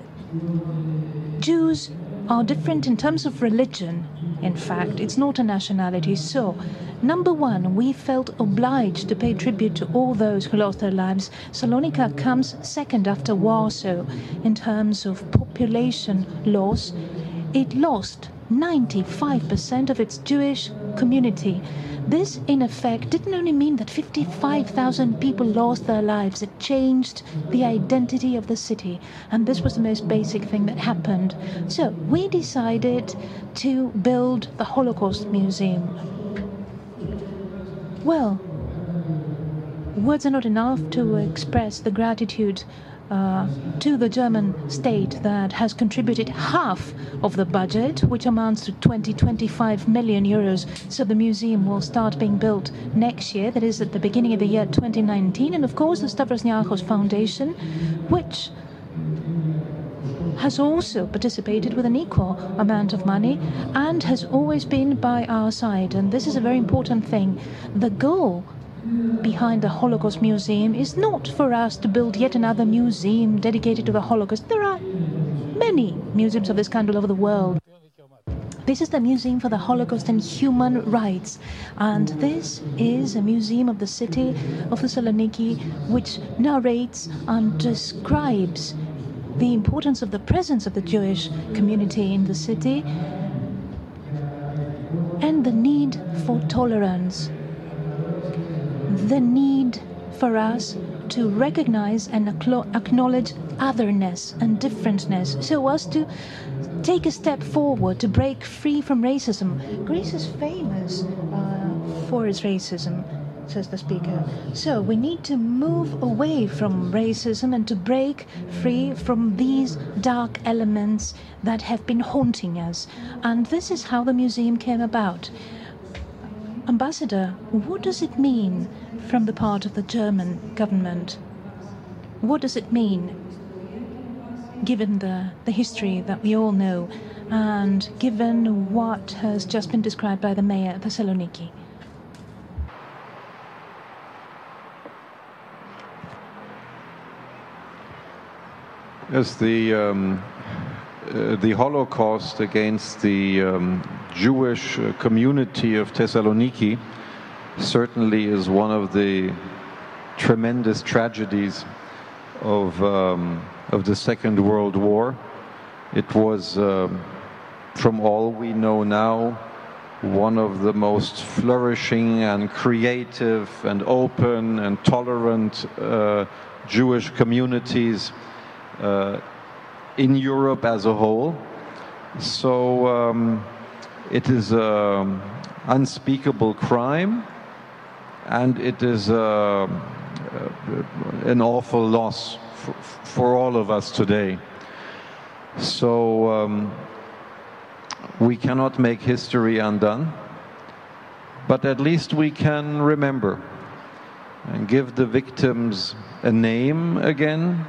Jews are different in terms of religion. In fact, it's not a nationality. So, number one, we felt obliged to pay tribute to all those who lost their lives. Salonika comes second after Warsaw in terms of population loss. It lost ninety-five percent of its Jewish community. This, in effect, didn't only mean that fifty-five thousand people lost their lives. It changed the identity of the city. And this was the most basic thing that happened. So we decided to build the Holocaust Museum. Well, words are not enough to express the gratitude Uh, to the German state that has contributed half of the budget, which amounts to twenty to twenty-five million euros. So the museum will start being built next year, that is at the beginning of the year twenty nineteen. And of course the Stavros Niarchos Foundation, which has also participated with an equal amount of money and has always been by our side. And this is a very important thing. The goal behind the Holocaust Museum is not for us to build yet another museum dedicated to the Holocaust. There are many museums of this kind all over the world. This is the Museum for the Holocaust and Human Rights, and this is a museum of the city of Thessaloniki, which narrates and describes the importance of the presence of the Jewish community in the city and the need for tolerance. the need for us to recognize and acknowledge otherness and differentness, so as to take a step forward, to break free from racism. Greece is famous uh, for its racism, says the speaker. So we need to move away from racism and to break free from these dark elements that have been haunting us. And this is how the museum came about. Ambassador, what does it mean from the part of the German government? What does it mean, given the, the history that we all know, and given what has just been described by the mayor of Thessaloniki? Yes, the, um, uh, the Holocaust against the um, Jewish community of Thessaloniki certainly is one of the tremendous tragedies of, um, of the Second World War. It was, um, from all we know now, one of the most flourishing and creative and open and tolerant uh, Jewish communities Uh, in Europe as a whole. So um, it is an unspeakable crime, and it is a, a, an awful loss for, for all of us today. So um, we cannot make history undone, but at least we can remember and give the victims a name again.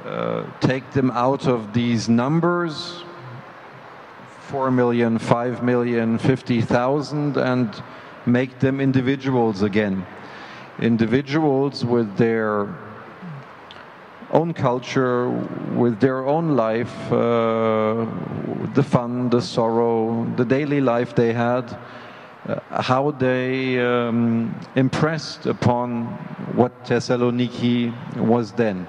Uh, take them out of these numbers, four million, five million, fifty thousand, and make them individuals again. Individuals with their own culture, with their own life, uh, the fun, the sorrow, the daily life they had, uh, how they um, impressed upon what Thessaloniki was then.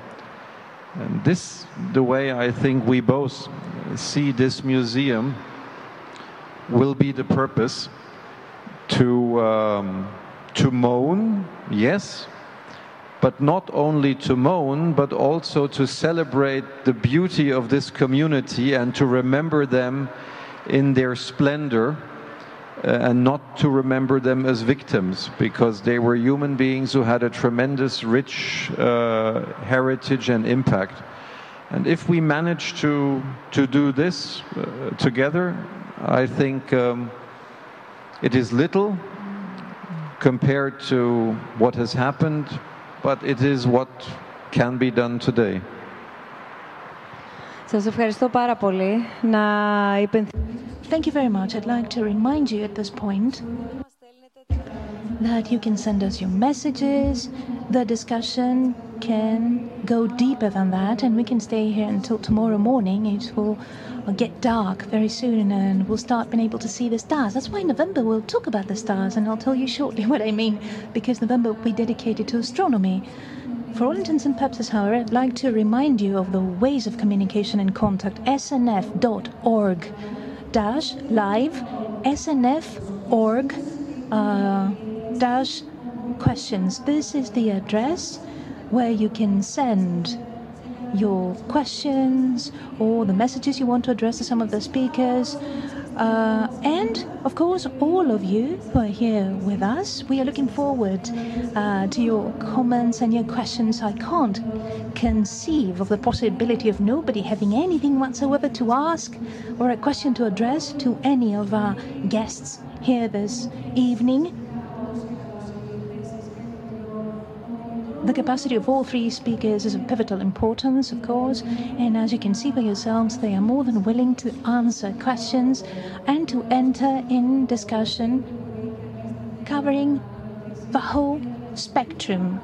And this, the way I think we both see this museum, will be the purpose to, um, to mourn, yes, but not only to mourn, but also to celebrate the beauty of this community and to remember them in their splendor, uh, and not to remember them as victims, because they were human beings who had a tremendous rich uh, heritage and impact. And if we manage to, to do this uh, together, I think um, it is little compared to what has happened, but it is what can be done today. Thank you very much. I'd like to remind you at this point that you can send us your messages. The discussion can go deeper than that, and we can stay here until tomorrow morning. It will get dark very soon, and we'll start being able to see the stars. That's why in November we'll talk about the stars, and I'll tell you shortly what I mean, because November will be dedicated to astronomy. For all intents and purposes, however, I'd like to remind you of the ways of communication and contact. S N F dot org. Dash live S N F dot org uh, dash questions. This is the address where you can send your questions or the messages you want to address to some of the speakers. Uh, and, of course, all of you who are here with us, we are looking forward uh, to your comments and your questions. I can't conceive of the possibility of nobody having anything whatsoever to ask or a question to address to any of our guests here this evening. The capacity of all three speakers is of pivotal importance, of course, and as you can see by yourselves, they are more than willing to answer questions and to enter in discussion covering the whole spectrum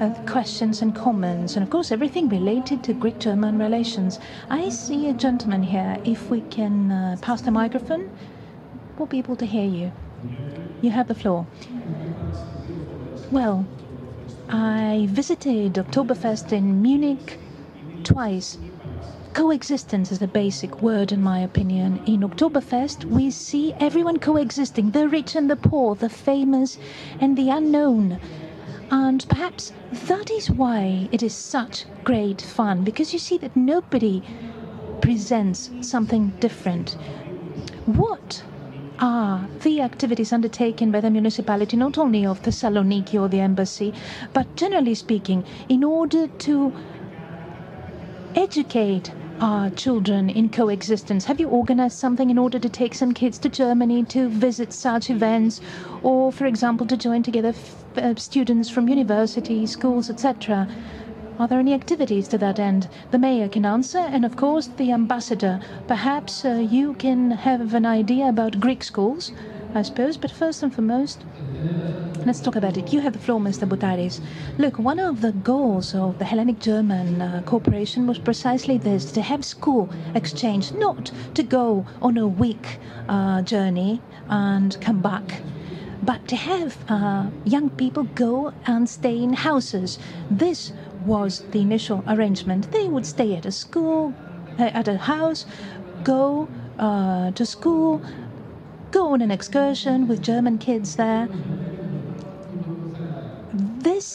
of questions and comments, and of course everything related to Greek-German relations. I see a gentleman here. If we can uh, pass the microphone, we'll be able to hear you. You have the floor. Well, I visited Oktoberfest in Munich twice. Coexistence is the basic word, in my opinion. In Oktoberfest, we see everyone coexisting, the rich and the poor, the famous and the unknown. And perhaps that is why it is such great fun, because you see that nobody presents something different. What are the activities undertaken by the municipality, not only of Thessaloniki or the embassy, but generally speaking, in order to educate our children in coexistence? Have you organized something in order to take some kids to Germany to visit such events, or, for example, to join together f uh, students from universities, schools, et cetera? Are there any activities to that end? The mayor can answer, and of course the ambassador. Perhaps uh, you can have an idea about Greek schools, I suppose, but first and foremost, let's talk about it. You have the floor, Mister Boutaris. Look, one of the goals of the Hellenic German uh, Corporation was precisely this, to have school exchange, not to go on a week uh, journey and come back, but to have uh, young people go and stay in houses. This was the initial arrangement. They would stay at a school, uh, at a house, go uh, to school, go on an excursion with German kids there. This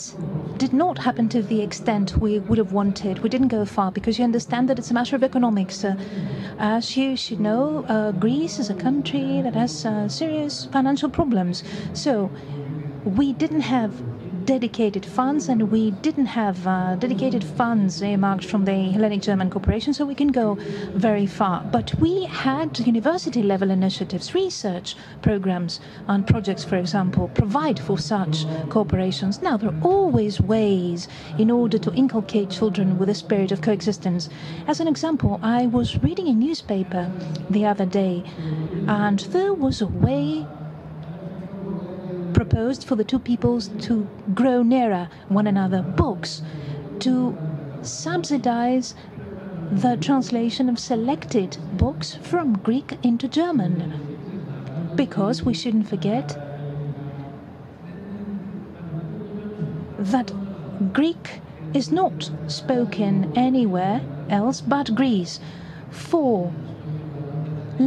did not happen to the extent we would have wanted. We didn't go far because you understand that it's a matter of economics. Uh, as you should know, uh, Greece is a country that has uh, serious financial problems. So we didn't have dedicated funds, and we didn't have uh, dedicated funds earmarked from the Hellenic German Corporation, so we can go very far. But we had university-level initiatives, research programs and projects, for example, provide for such corporations. Now, there are always ways in order to inculcate children with a spirit of coexistence. As an example, I was reading a newspaper the other day, and there was a way proposed for the two peoples to grow nearer one another, books, to subsidize the translation of selected books from Greek into German. Because we shouldn't forget that Greek is not spoken anywhere else but Greece. For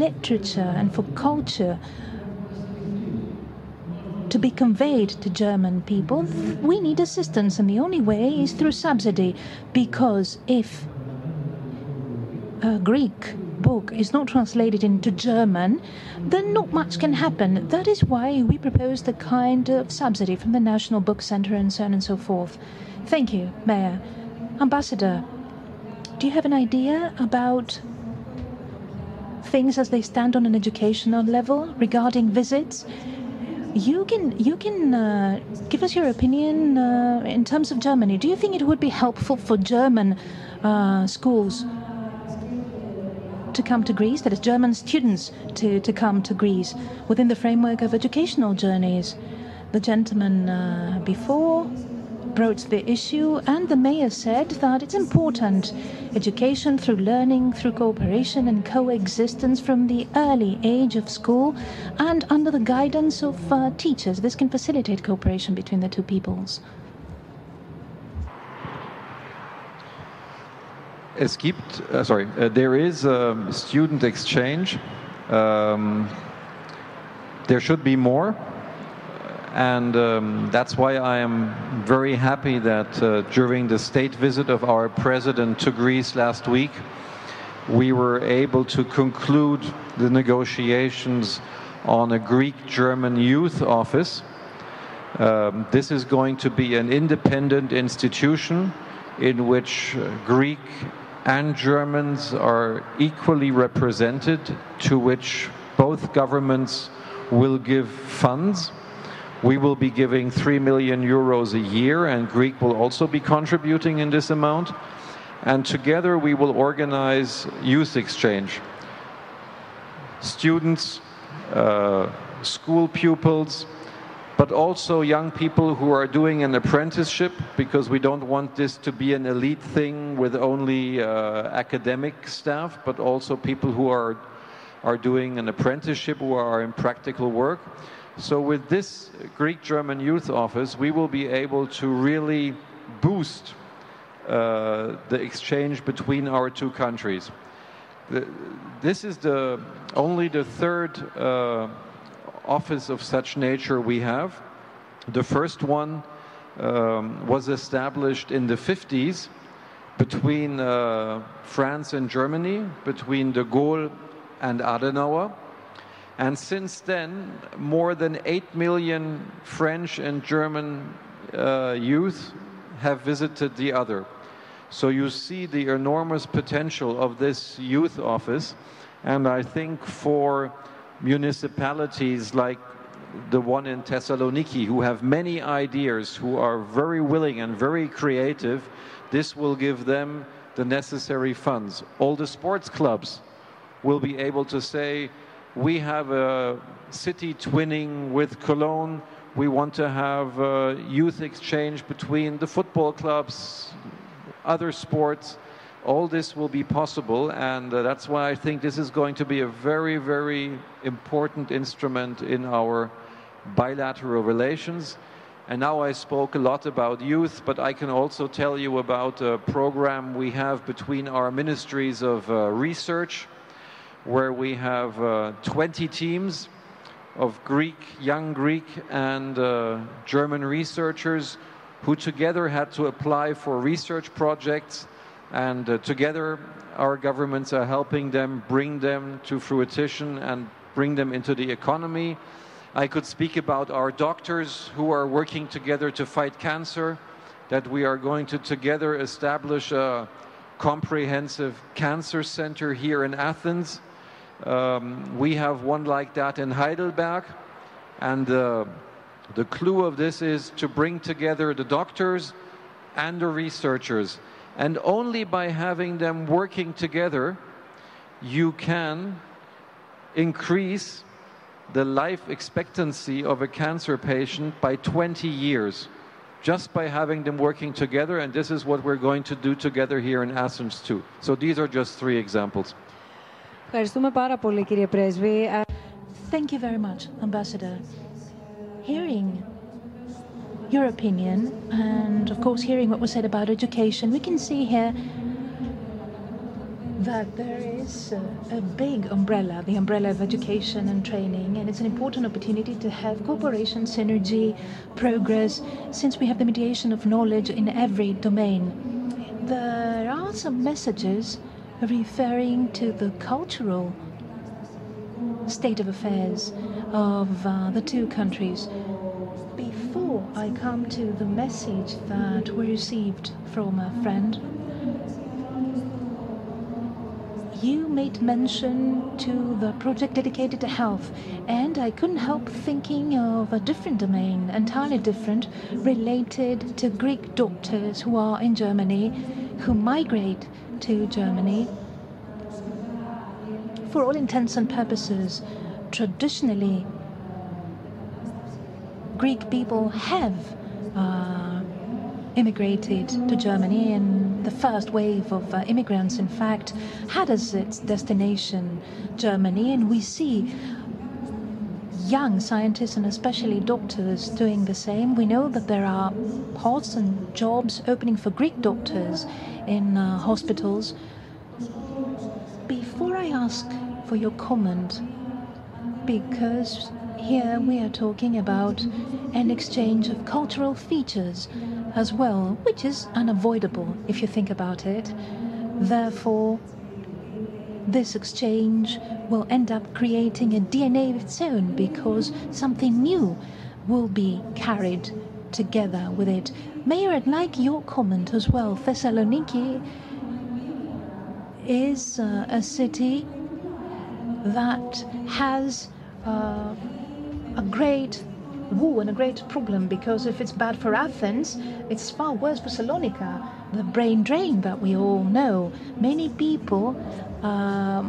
literature and for culture to be conveyed to German people, we need assistance, and the only way is through subsidy, because if a Greek book is not translated into German, then not much can happen. That is why we proposed the kind of subsidy from the National Book Center and so on and so forth. Thank you, Mayor. Ambassador, do you have an idea about things as they stand on an educational level regarding visits? You can you can uh, give us your opinion uh, in terms of Germany. Do you think it would be helpful for German uh, schools to come to Greece, that is, German students to, to come to Greece within the framework of educational journeys? The gentleman uh, before broached the issue, and the mayor said that it's important. Education through learning, through cooperation and coexistence from the early age of school and under the guidance of uh, teachers. This can facilitate cooperation between the two peoples. Es gibt, uh, sorry, uh, there is um, student exchange. Um, there should be more. And um, that's why I am very happy that uh, during the state visit of our president to Greece last week, we were able to conclude the negotiations on a Greek-German youth office. Um, this is going to be an independent institution in which Greek and Germans are equally represented, to which both governments will give funds. We will be giving three million euros a year, and Greek will also be contributing in this amount. And together we will organize youth exchange. Students, uh, school pupils, but also young people who are doing an apprenticeship, because we don't want this to be an elite thing with only uh, academic staff, but also people who are, are doing an apprenticeship, who are in practical work. So with this Greek-German Youth Office, we will be able to really boost uh, the exchange between our two countries. The, this is the only the third uh, office of such nature we have. The first one um, was established in the fifties between uh, France and Germany, between de Gaulle and Adenauer. And since then, more than eight million French and German uh, youth have visited the other. So you see the enormous potential of this youth office. And I think for municipalities like the one in Thessaloniki, who have many ideas, who are very willing and very creative, this will give them the necessary funds. All the sports clubs will be able to say, we have a city twinning with Cologne, we want to have a youth exchange between the football clubs, other sports. All this will be possible, and uh, that's why I think this is going to be a very, very important instrument in our bilateral relations. And now I spoke a lot about youth, but I can also tell you about a program we have between our ministries of uh, research, where we have uh, twenty teams of Greek, young Greek and uh, German researchers who together had to apply for research projects. And uh, together our governments are helping them, bring them to fruition and bring them into the economy. I could speak about our doctors who are working together to fight cancer, that we are going to together establish a comprehensive cancer center here in Athens. Um, we have one like that in Heidelberg. And uh, the clue of this is to bring together the doctors and the researchers. And only by having them working together, you can increase the life expectancy of a cancer patient by twenty years, just by having them working together. And this is what we're going to do together here in Athens too. So these are just three examples. Ευχαριστούμε πάρα πολύ, κύριε Πρέσβη. Thank you very much, Ambassador. Hearing your opinion, and of course hearing what was said about education, we can see here that there is a, a big umbrella, the umbrella of education and training, and it's an important opportunity to have cooperation, synergy, progress, since we have the mediation of knowledge in every domain. There are some messages referring to the cultural state of affairs of uh, the two countries. Before I come to the message that we received from a friend, you made mention to the project dedicated to health, and I couldn't help thinking of a different domain, entirely different, related to Greek doctors who are in Germany, who migrate to Germany. For all intents and purposes, traditionally, Greek people have uh, immigrated to Germany, and the first wave of uh, immigrants, in fact, had as its destination Germany, and we see young scientists and especially doctors doing the same. We know that there are posts and jobs opening for Greek doctors in uh, hospitals. Before I ask for your comment, because here we are talking about an exchange of cultural features as well, which is unavoidable if you think about it. Therefore, this exchange will end up creating a D N A of its own, because something new will be carried together with it. Mayor, I'd like your comment as well. Thessaloniki is uh, a city that has Uh, a great war and a great problem, because if it's bad for Athens, it's far worse for Salonika, the brain drain that we all know. Many people um,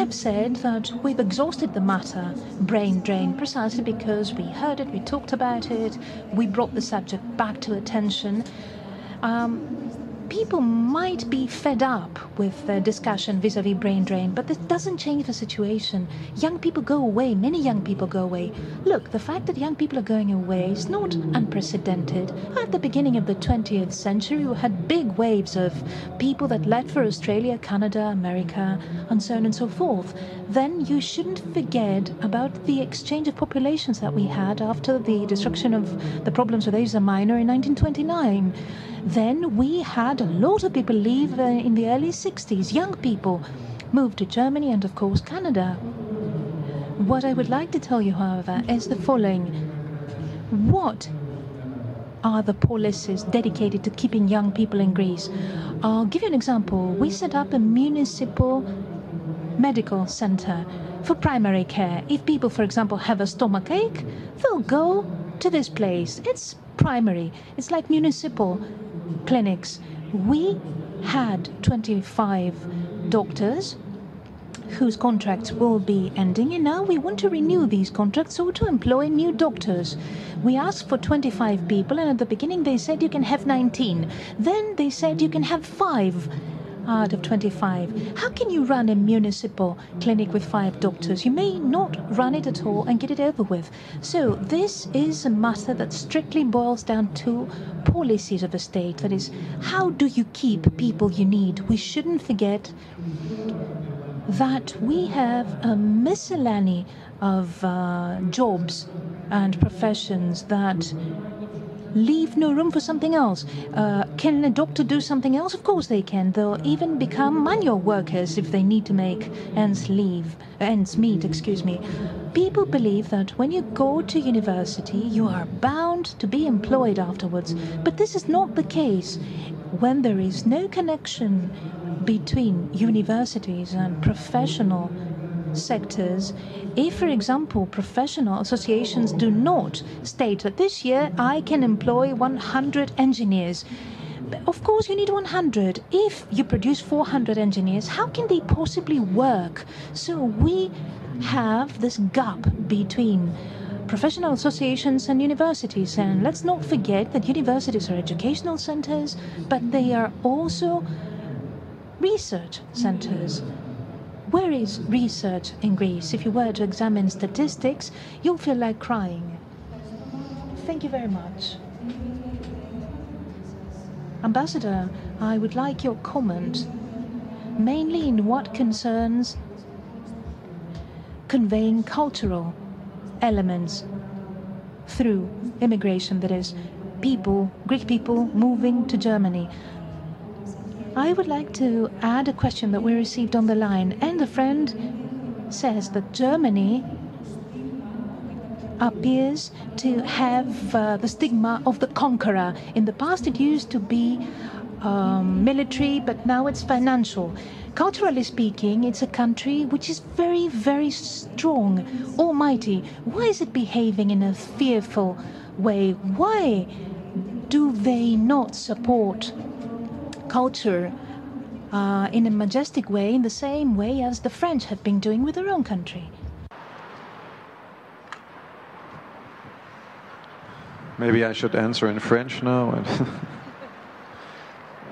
have said that we've exhausted the matter, brain drain, precisely because we heard it, we talked about it, we brought the subject back to attention. Um, people might be fed up with the discussion vis-a-vis brain drain, but this doesn't change the situation. Young people go away, many young people go away. Look, the fact that young people are going away is not unprecedented. At the beginning of the twentieth century, we had big waves of people that left for Australia, Canada, America, and so on and so forth. Then you shouldn't forget about the exchange of populations that we had after the destruction of the problems with Asia Minor in nineteen twenty-nine. Then we had a lot of people leave uh, in the early sixties. Young people moved to Germany and, of course, Canada. What I would like to tell you, however, is the following. What are the policies dedicated to keeping young people in Greece? I'll give you an example. We set up a municipal medical center for primary care. If people, for example, have a stomach ache, they'll go to this place. It's primary. It's like municipal clinics. We had twenty-five doctors whose contracts will be ending, and now we want to renew these contracts or to employ new doctors. We asked for twenty-five people, and at the beginning they said you can have nineteen. Then they said you can have five out of twenty-five. How can you run a municipal clinic with five doctors? You may not run it at all and get it over with. So this is a matter that strictly boils down to policies of the state. That is, how do you keep people you need? We shouldn't forget that we have a miscellany of uh, jobs and professions that leave no room for something else. Uh, can a doctor do something else? Of course they can. They'll even become manual workers if they need to make ends leave, ends meet, excuse me. People believe that when you go to university, you are bound to be employed afterwards. But this is not the case. When there is no connection between universities and professional sectors, if, for example, professional associations do not state that this year I can employ one hundred engineers, of course you need one hundred. If you produce four hundred engineers, how can they possibly work? So we have this gap between professional associations and universities, and let's not forget that universities are educational centers, but they are also research centers. Where is research in Greece? If you were to examine statistics, you'll feel like crying. Thank you very much. Ambassador, I would like your comment, mainly in what concerns conveying cultural elements through immigration, that is, people, Greek people moving to Germany. I would like to add a question that we received on the line, and a friend says that Germany appears to have uh, the stigma of the conqueror. In the past it used to be um, military, but now it's financial. Culturally speaking, it's a country which is very, very strong, almighty. Why is it behaving in a fearful way? Why do they not support culture uh, in a majestic way, in the same way as the French have been doing with their own country? Maybe I should answer in French now.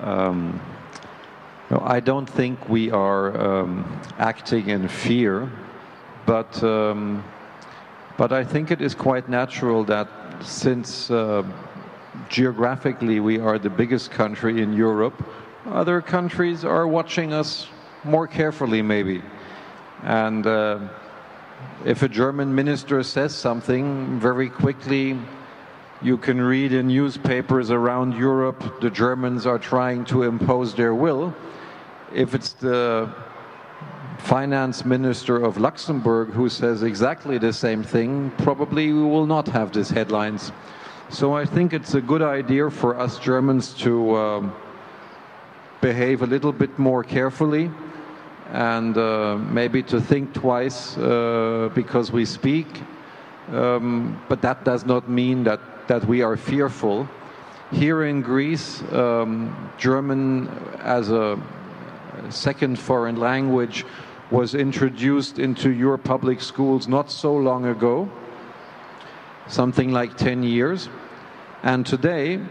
um, no, I don't think we are um, acting in fear, but um, but I think it is quite natural that since uh, geographically, we are the biggest country in Europe, other countries are watching us more carefully, maybe. And uh, if a German minister says something, very quickly you can read in newspapers around Europe, the Germans are trying to impose their will. If it's the finance minister of Luxembourg who says exactly the same thing, probably we will not have these headlines. So I think it's a good idea for us Germans to uh, behave a little bit more carefully and uh, maybe to think twice uh, because we speak. Um, but that does not mean that, that we are fearful. Here in Greece, um, German as a second foreign language was introduced into your public schools not so long ago, something like ten years. And today,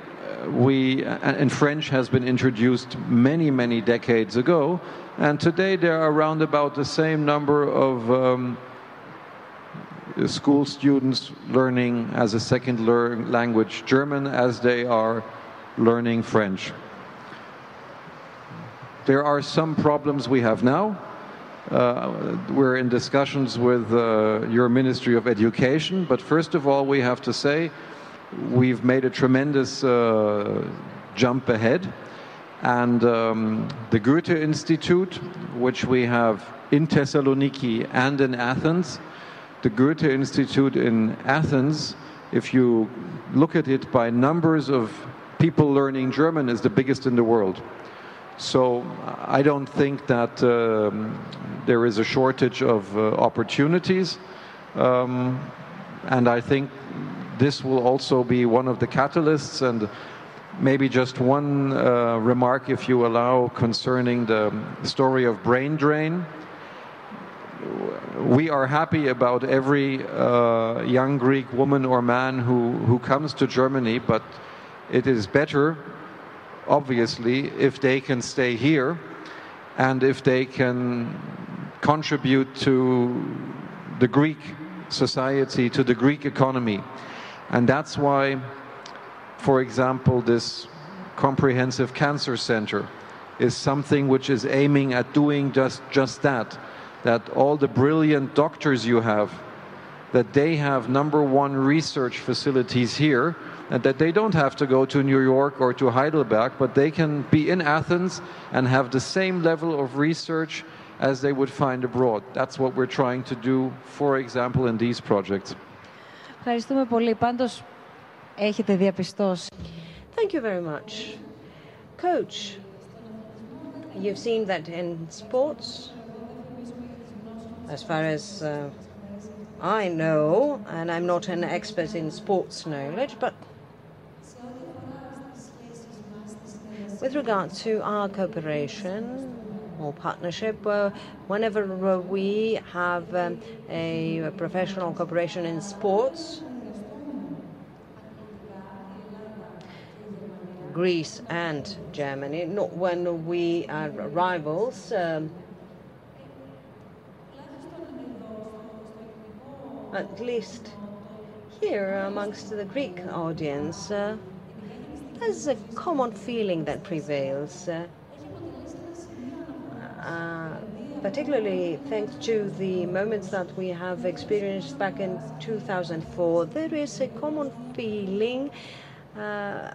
we and French has been introduced many, many decades ago, and today there are around about the same number of um, school students learning as a second language German as they are learning French. There are some problems we have now. Uh, we're in discussions with uh, your Ministry of Education, but first of all we have to say we've made a tremendous uh, jump ahead, and um, the Goethe Institute, which we have in Thessaloniki and in Athens, the Goethe Institute in Athens, if you look at it by numbers of people learning German, is the biggest in the world. So I don't think that um, there is a shortage of uh, opportunities, um, and I think this will also be one of the catalysts. And maybe just one uh, remark, if you allow, concerning the story of brain drain. We are happy about every uh, young Greek woman or man who, who comes to Germany, but it is better, obviously, if they can stay here and if they can contribute to the Greek society, to the Greek economy. And that's why, for example, this comprehensive cancer center is something which is aiming at doing just, just that, that all the brilliant doctors you have, that they have number one research facilities here, and that they don't have to go to New York or to Heidelberg, but they can be in Athens and have the same level of research as they would find abroad. That's what we're trying to do, for example, in these projects. Ευχαριστούμε πολύ. Πάντως, έχετε διαπιστώσει. Thank you very much. Coach, you've seen that in sports, as far as uh, I know, and I'm not an expert in sports knowledge, but with regard to our cooperation or partnership, uh, whenever uh, we have um, a, a professional cooperation in sports, Greece and Germany, not when we are rivals, um, at least here amongst the Greek audience, uh, there's a common feeling that prevails, uh, uh, particularly thanks to the moments that we have experienced back in two thousand four. There is a common feeling uh,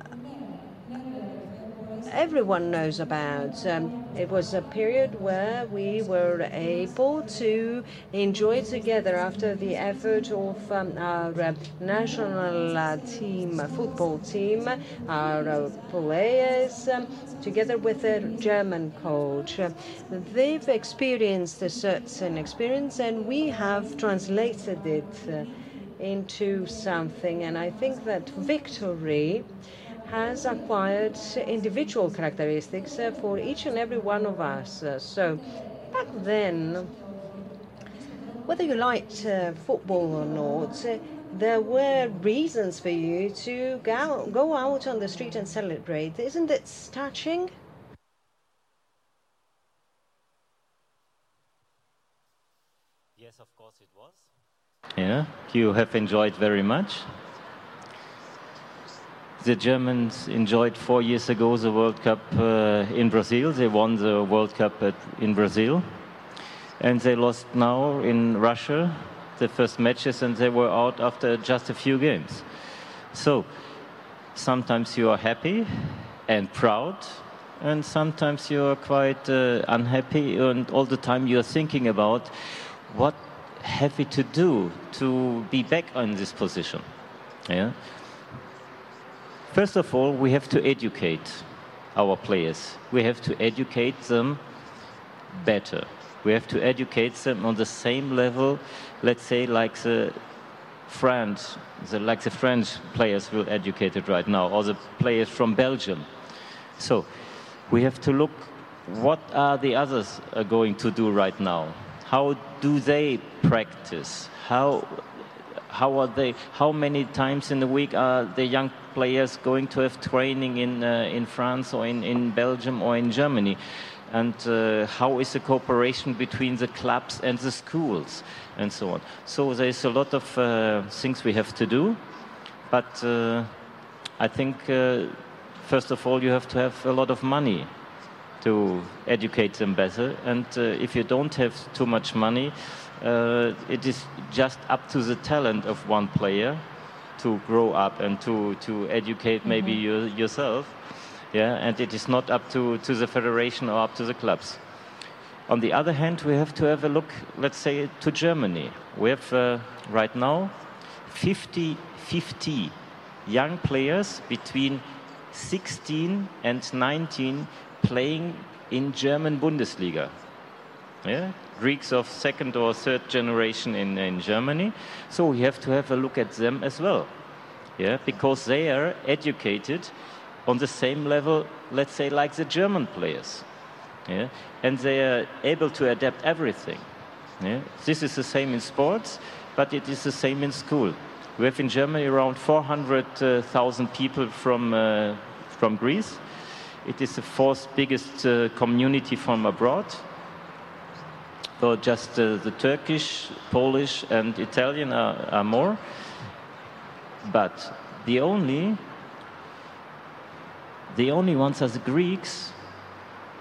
everyone knows about. Um, it was a period where we were able to enjoy together after the effort of um, our uh, national uh, team, uh, football team, our uh, players, um, together with a German coach. Uh, they've experienced a certain experience and we have translated it uh, into something, and I think that victory has acquired individual characteristics uh, for each and every one of us. Uh, so back then, whether you liked uh, football or not, uh, there were reasons for you to go, go out on the street and celebrate. Isn't it touching? Yes, of course it was. Yeah, you have enjoyed very much. The Germans enjoyed four years ago the World Cup uh, in Brazil. They won the World Cup at, in Brazil. And they lost now in Russia the first matches, and they were out after just a few games. So sometimes you are happy and proud, and sometimes you are quite uh, unhappy, and all the time you are thinking about what have we to do to be back on this position. Yeah? First of all, we have to educate our players. We have to educate them better. We have to educate them on the same level, let's say, like the French, the, like the French players will educate it right now, or the players from Belgium. So we have to look what are the others are going to do right now. How do they practice? How how are they? How many times in the week are the young players going to have training in uh, in France or in, in Belgium or in Germany? And uh, how is the cooperation between the clubs and the schools and so on? So there's a lot of uh, things we have to do, but uh, I think uh, first of all you have to have a lot of money to educate them better, and uh, if you don't have too much money, uh, it is just up to the talent of one player to grow up and to, to educate maybe mm-hmm. you, yourself. Yeah, and it is not up to, to the federation or up to the clubs. On the other hand, we have to have a look, let's say, to Germany. We have uh, right now fifty fifty young players between sixteen and nineteen playing in German Bundesliga. Yeah? Greeks of second or third generation in, in Germany. So we have to have a look at them as well. Yeah? Because they are educated on the same level, let's say, like the German players. Yeah? And they are able to adapt everything. Yeah? This is the same in sports, but it is the same in school. We have in Germany around four hundred thousand people from, uh, from Greece. It is the fourth biggest uh, community from abroad. So just uh, the Turkish, Polish and Italian are, are more. But the only The only ones are the Greeks,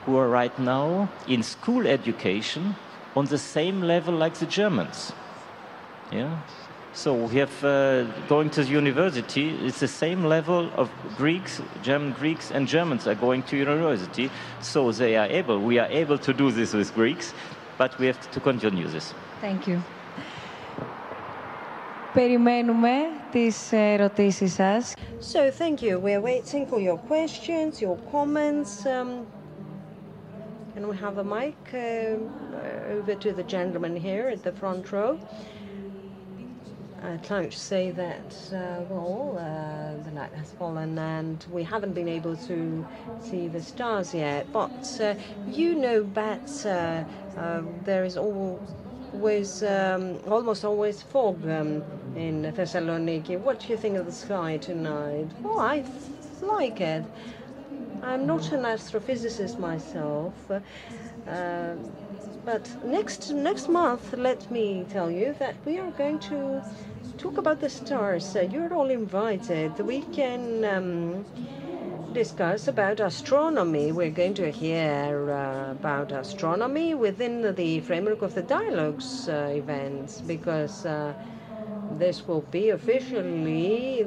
who are right now in school education on the same level like the Germans. Yeah? So we have uh, going to the university, it's the same level of Greeks, German Greeks and Germans are going to university, so they are able, we are able to do this with Greeks, but we have to continue this. Thank you. Περιμένουμε τις ερωτήσεις σας. So, thank you. We're waiting for your questions, your comments. Um, can we have a mic uh, over to the gentleman here at the front row? I'd like to say that, uh, well, uh, the night has fallen and we haven't been able to see the stars yet. But uh, you know that uh, uh, there is all... was um, almost always fog um, in Thessaloniki. What do you think of the sky tonight? Oh, I like it. I'm not an astrophysicist myself, uh, but next next month, let me tell you that we are going to talk about the stars. Uh, you're all invited. We can um, discuss about astronomy. We're going to hear uh, about astronomy within the framework of the Dialogues uh, events, because uh, this will be officially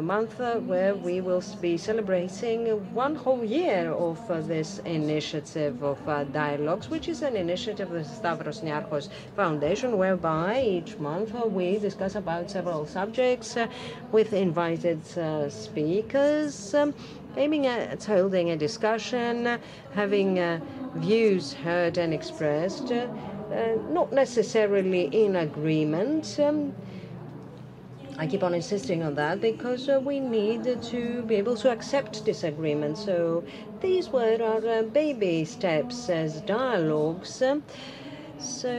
the month uh, where we will be celebrating one whole year of uh, this initiative of uh, Dialogues, which is an initiative of the Stavros Niarchos Foundation, whereby each month uh, we discuss about several subjects uh, with invited uh, speakers, um, aiming at holding a discussion, uh, having uh, views heard and expressed, uh, uh, not necessarily in agreement. Um, I keep on insisting on that because uh, we need uh, to be able to accept disagreement. So these were our uh, baby steps as dialogues. Um, so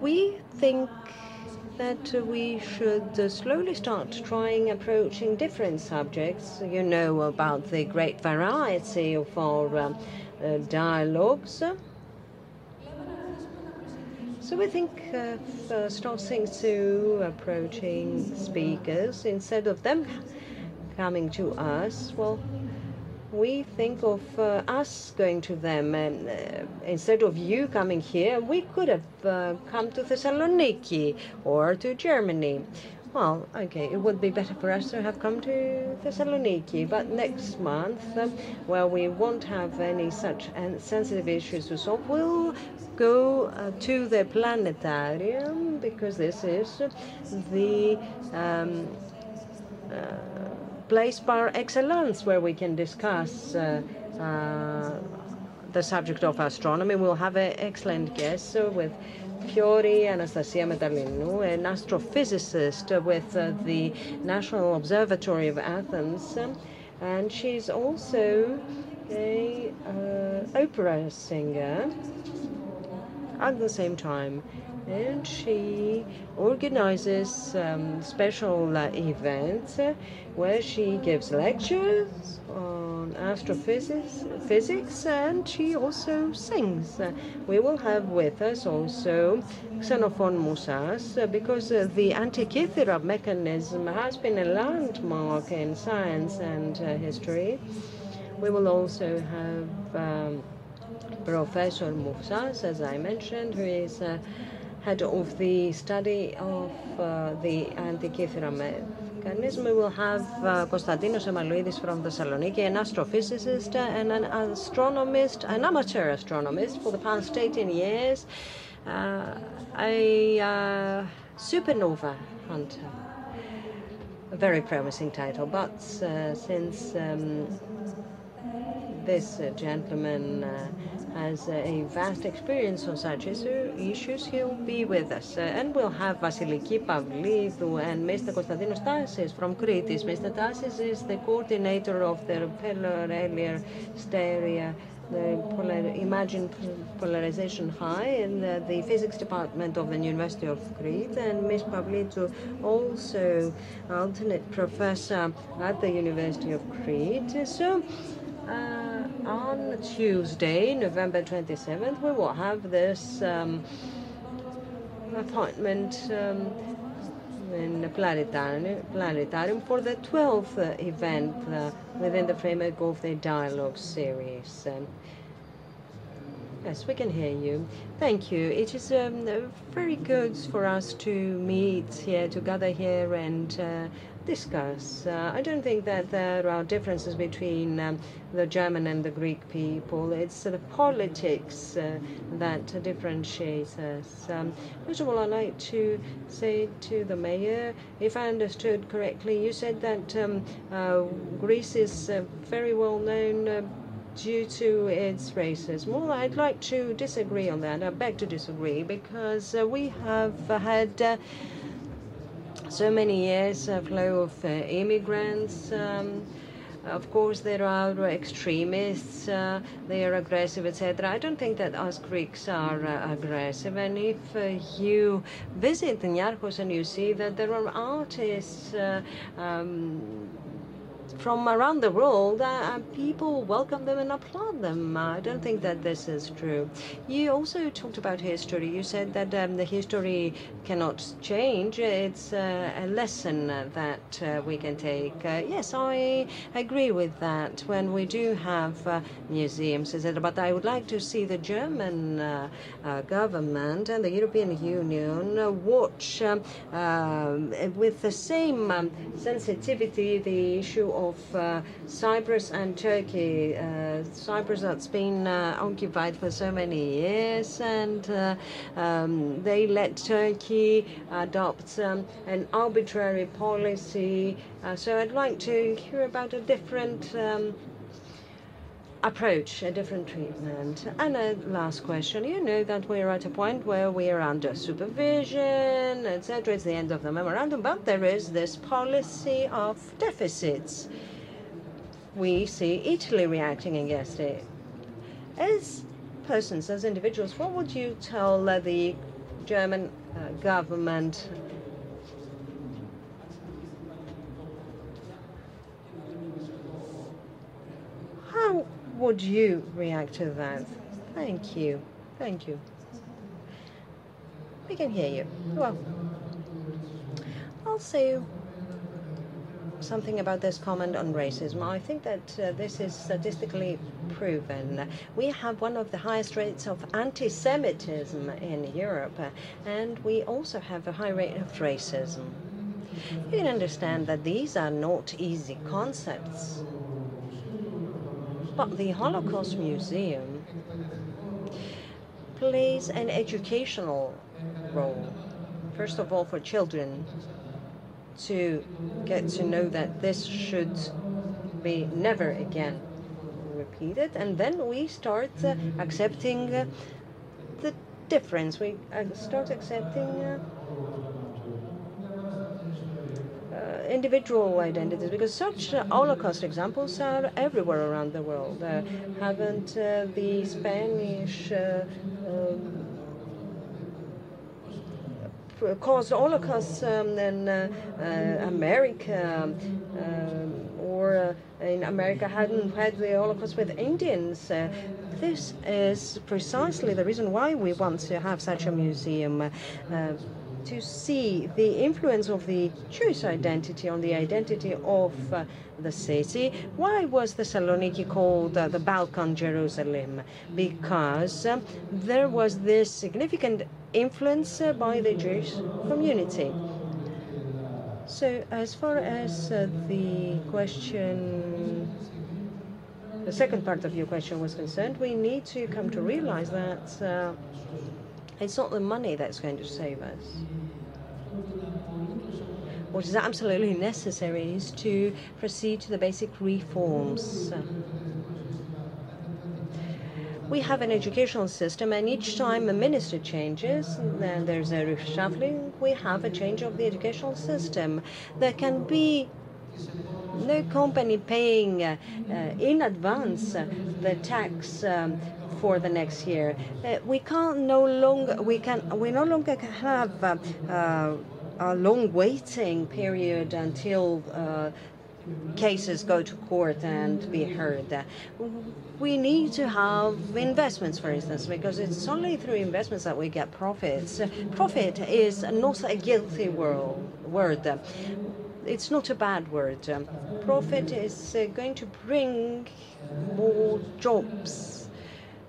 we think that uh, we should uh, slowly start trying approaching different subjects. You know about the great variety of our um, uh, dialogues. So we think of uh, starting to approaching speakers, instead of them coming to us, well, we think of uh, us going to them, and uh, instead of you coming here, we could have uh, come to Thessaloniki or to Germany. Well, okay, it would be better for us to have come to Thessaloniki, but next month, um, where we won't have any such sensitive issues to solve, we'll go uh, to the planetarium, because this is the um, uh, place par excellence where we can discuss uh, uh, the subject of astronomy. We'll have an excellent guest uh, with Fiori Anastasia Metalinou, an astrophysicist uh, with uh, the National Observatory of Athens, um, and she's also a uh, opera singer at the same time. and she organizes um, special uh, events uh, where she gives lectures on astrophysics physics, and she also sings. Uh, we will have with us also Xenophon Musas, uh, because uh, the Antikythera Mechanism has been a landmark in science and uh, history. We will also have um, Professor Musas, as I mentioned, who is uh, head of the study of uh, the Antikythera Mechanism. We will have uh, Konstantinos Amaluidis from Thessaloniki, an astrophysicist and an astronomist, an amateur astronomist for the past eighteen years, uh, a uh, supernova hunter. A very promising title, but uh, since um, this uh, gentleman uh, has uh, a vast experience on such issue, issues, he'll be with us. Uh, and we'll have Vasiliki Pavlidou and Mister Konstantinos Tassis from Crete. Mister Tassis is the coordinator of the Pelorelier Steria, the polar, Imagine Polarization High, in uh, the Physics Department of the University of Crete, and Miz Pavlidou, also alternate professor at the University of Crete. So, Uh, on Tuesday, November twenty-seventh, we will have this um, appointment um, in the planetarium, planetarium for the twelfth uh, event uh, within the framework of the Dialogue series. Um, yes, we can hear you. Thank you. It is um, very good for us to meet here, to gather here and uh, discuss. Uh, I don't think that there are differences between um, the German and the Greek people. It's uh, the politics uh, that uh, differentiates us. Um, first of all, I'd like to say to the mayor, if I understood correctly, you said that um, uh, Greece is uh, very well known uh, due to its racism. Well, I'd like to disagree on that. I beg to disagree, because uh, we have uh, had uh, so many years a flow of uh, immigrants. Um, of course, there are extremists, uh, they are aggressive, et cetera. I don't think that us Greeks are uh, aggressive. And if uh, you visit Niarchos and you see that there are artists uh, um, from around the world, uh, people welcome them and applaud them. I don't think that this is true. You also talked about history. You said that um, the history cannot change. It's uh, a lesson that uh, we can take. Uh, yes, I agree with that. When we do have uh, museums, et cetera, but I would like to see the German uh, uh, government and the European Union uh, watch um, uh, with the same um, sensitivity the issue of Of uh, Cyprus and Turkey, uh, Cyprus that's been uh, occupied for so many years, and uh, um, they let Turkey adopt um, an arbitrary policy. Uh, so I'd like to hear about a different um, approach, a different treatment. And a last question. You know that we are at a point where we are under supervision, et cetera. It's the end of the memorandum, but there is this policy of deficits. We see Italy reacting against it. As persons, as individuals, what would you tell uh, the German uh, government? How would you react to that? Thank you. Thank you. We can hear you. Well, I'll say something about this comment on racism. I think that uh, this is statistically proven. We have one of the highest rates of anti-Semitism in Europe, and we also have a high rate of racism. You can understand that these are not easy concepts. But the Holocaust Museum plays an educational role, first of all for children, to get to know that this should be never again repeated, and then we start uh, accepting uh, the difference. We uh, start accepting uh, individual identities, because such uh, Holocaust examples are everywhere around the world. Uh, haven't uh, the Spanish uh, um, caused Holocaust um, in uh, uh, America, um, or uh, in America hadn't had the Holocaust with Indians. Uh, this is precisely the reason why we want to have such a museum, uh, to see the influence of the Jewish identity on the identity of uh, the city. Why was Thessaloniki called uh, the Balkan Jerusalem? Because uh, there was this significant influence uh, by the Jewish community. So as far as uh, the question, the second part of your question was concerned, we need to come to realize that uh, it's not the money that's going to save us. What is absolutely necessary is to proceed to the basic reforms. We have an educational system, and each time a minister changes, and there's a reshuffling, we have a change of the educational system. There can be no company paying uh, uh, in advance uh, the tax um, for the next year. Uh, we can't no longer we can we no longer have uh, uh, a long waiting period until uh, cases go to court and be heard. Uh, we need to have investments, for instance, because it's only through investments that we get profits. Uh, profit is not a guilty word. Uh, It's not a bad word. Um, profit is uh, going to bring more jobs.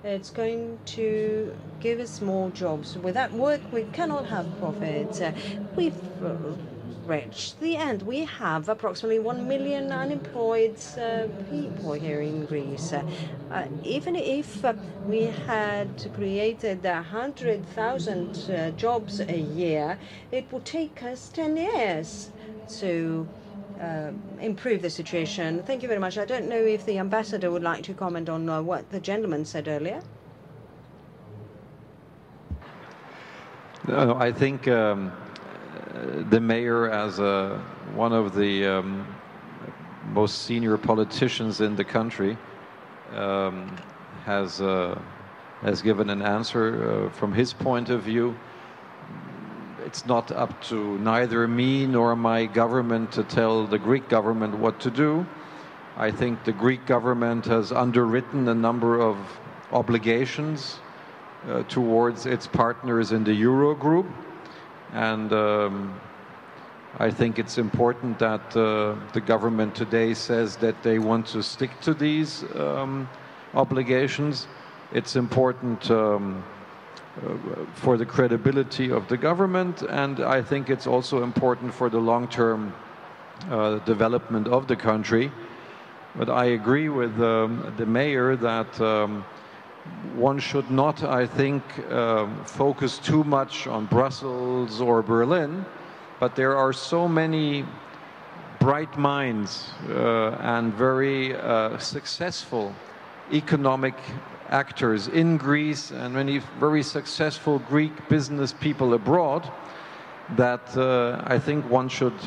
It's going to give us more jobs. Without work, we cannot have profit. Uh, we've uh, reached the end. We have approximately one million unemployed uh, people here in Greece. Uh, uh, even if uh, we had created a hundred thousand uh, jobs a year, it would take us ten years to uh, improve the situation. Thank you very much. I don't know if the ambassador would like to comment on uh, what the gentleman said earlier. No, I think um, the mayor, as a, one of the um, most senior politicians in the country, um, has, uh, has given an answer uh, from his point of view. It's not up to neither me nor my government to tell the Greek government what to do. I think the Greek government has underwritten a number of obligations uh, towards its partners in the Eurogroup. And um, I think it's important that uh, the government today says that they want to stick to these um, obligations. It's important um, Uh, for the credibility of the government, and I think it's also important for the long-term uh, development of the country. But I agree with um, the mayor that um, one should not, I think, uh, focus too much on Brussels or Berlin, but there are so many bright minds uh, and very uh, successful economic actors in Greece and many very successful Greek business people abroad that uh, I think one should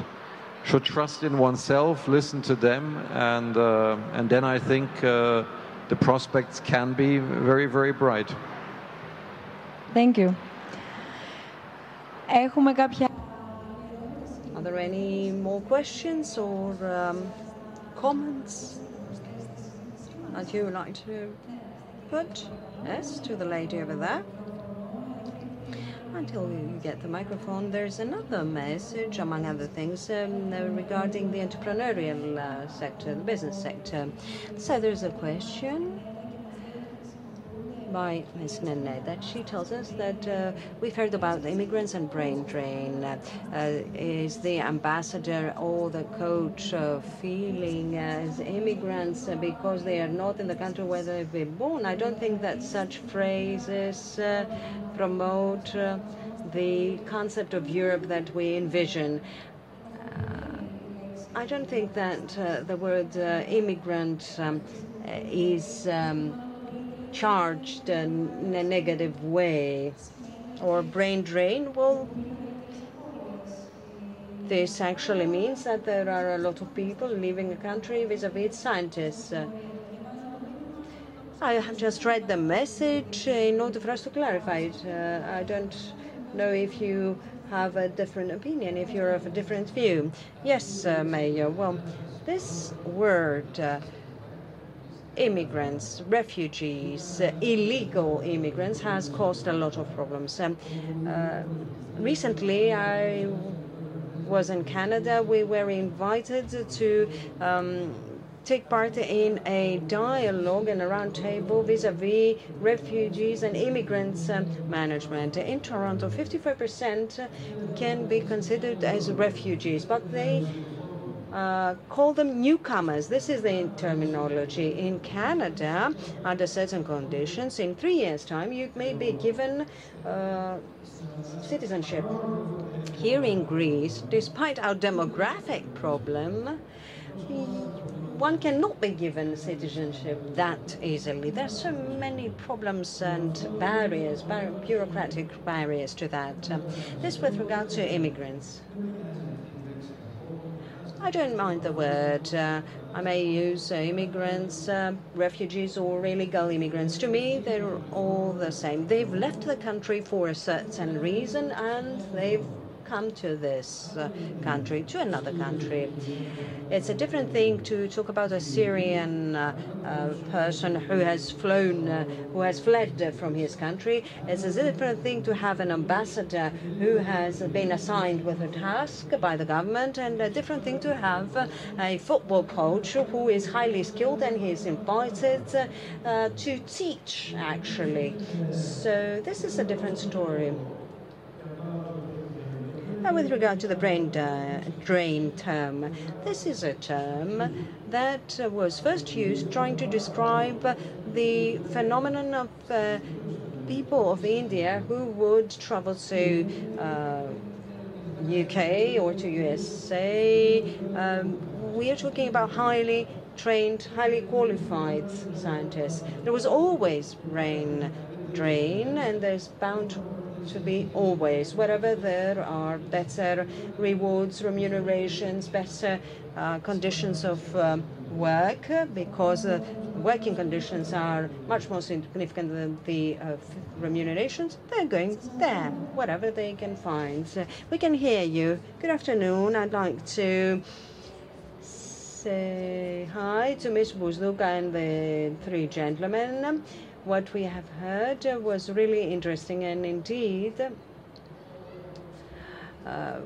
should trust in oneself, listen to them, and uh, and then I think uh, the prospects can be very very bright. Thank you. Are there any more questions or um, comments that you would like to? But, yes, to the lady over there. Until you get the microphone, there's another message, among other things, um, regarding the entrepreneurial uh, sector, the business sector. So there's a question by Miz Nene that she tells us that uh, we've heard about the immigrants and brain drain. Uh, is the ambassador or the coach uh, feeling as immigrants because they are not in the country where they've been born? I don't think that such phrases uh, promote uh, the concept of Europe that we envision. Uh, I don't think that uh, the word uh, immigrant um, is um, charged in a negative way, or brain drain. Well, this actually means that there are a lot of people leaving a country vis-a-vis scientists. I have just read the message in order for us to clarify it. Uh, I don't know if you have a different opinion if you're of a different view. Yes, uh, Mayor, well, this word, uh, immigrants, refugees, uh, illegal immigrants, has caused a lot of problems. Um, uh, recently, I was in Canada. We were invited to um, take part in a dialogue and a roundtable vis-à-vis refugees and immigrants um, management. In Toronto, fifty-five percent can be considered as refugees, but they Uh, call them newcomers. This is the terminology. In Canada, under certain conditions, in three years' time, you may be given uh, citizenship. Here in Greece, despite our demographic problem, one cannot be given citizenship that easily. There are so many problems and barriers, bar bureaucratic barriers to that. Um, this with regard to immigrants. I don't mind the word. Uh, I may use uh, immigrants, uh, refugees, or illegal immigrants. To me, they're all the same. They've left the country for a certain reason, and they've come to this uh, country, to another country. It's a different thing to talk about a Syrian uh, uh, person who has flown, uh, who has fled uh, from his country. It's a different thing to have an ambassador who has been assigned with a task by the government, and a different thing to have uh, a football coach who is highly skilled and he is invited uh, uh, to teach, actually. So this is a different story. And with regard to the brain drain term, this is a term that was first used trying to describe the phenomenon of uh, people of India who would travel to uh, U K or to U S A. Um, we are talking about highly trained, highly qualified scientists. There was always brain drain, and there's bound to to be always, wherever there are better rewards, remunerations, better uh, conditions of um, work, because uh, working conditions are much more significant than the uh, remunerations. They're going there, whatever they can find. So we can hear you. Good afternoon. I'd like to say hi to Miz Bousdoukou and the three gentlemen. What we have heard uh, was really interesting, and indeed, uh,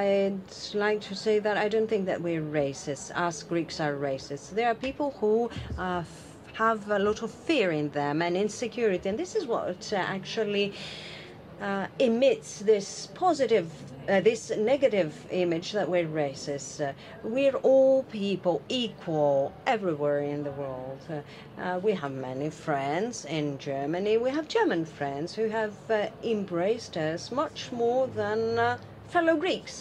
I'd like to say that I don't think that we're racist. Us Greeks are racist. There are people who uh, have a lot of fear in them and insecurity, and this is what uh, actually uh, emits this positive Uh, this negative image that we're racist. Uh, we're all people, equal, everywhere in the world. Uh, uh, we have many friends in Germany. We have German friends who have uh, embraced us much more than uh, fellow Greeks.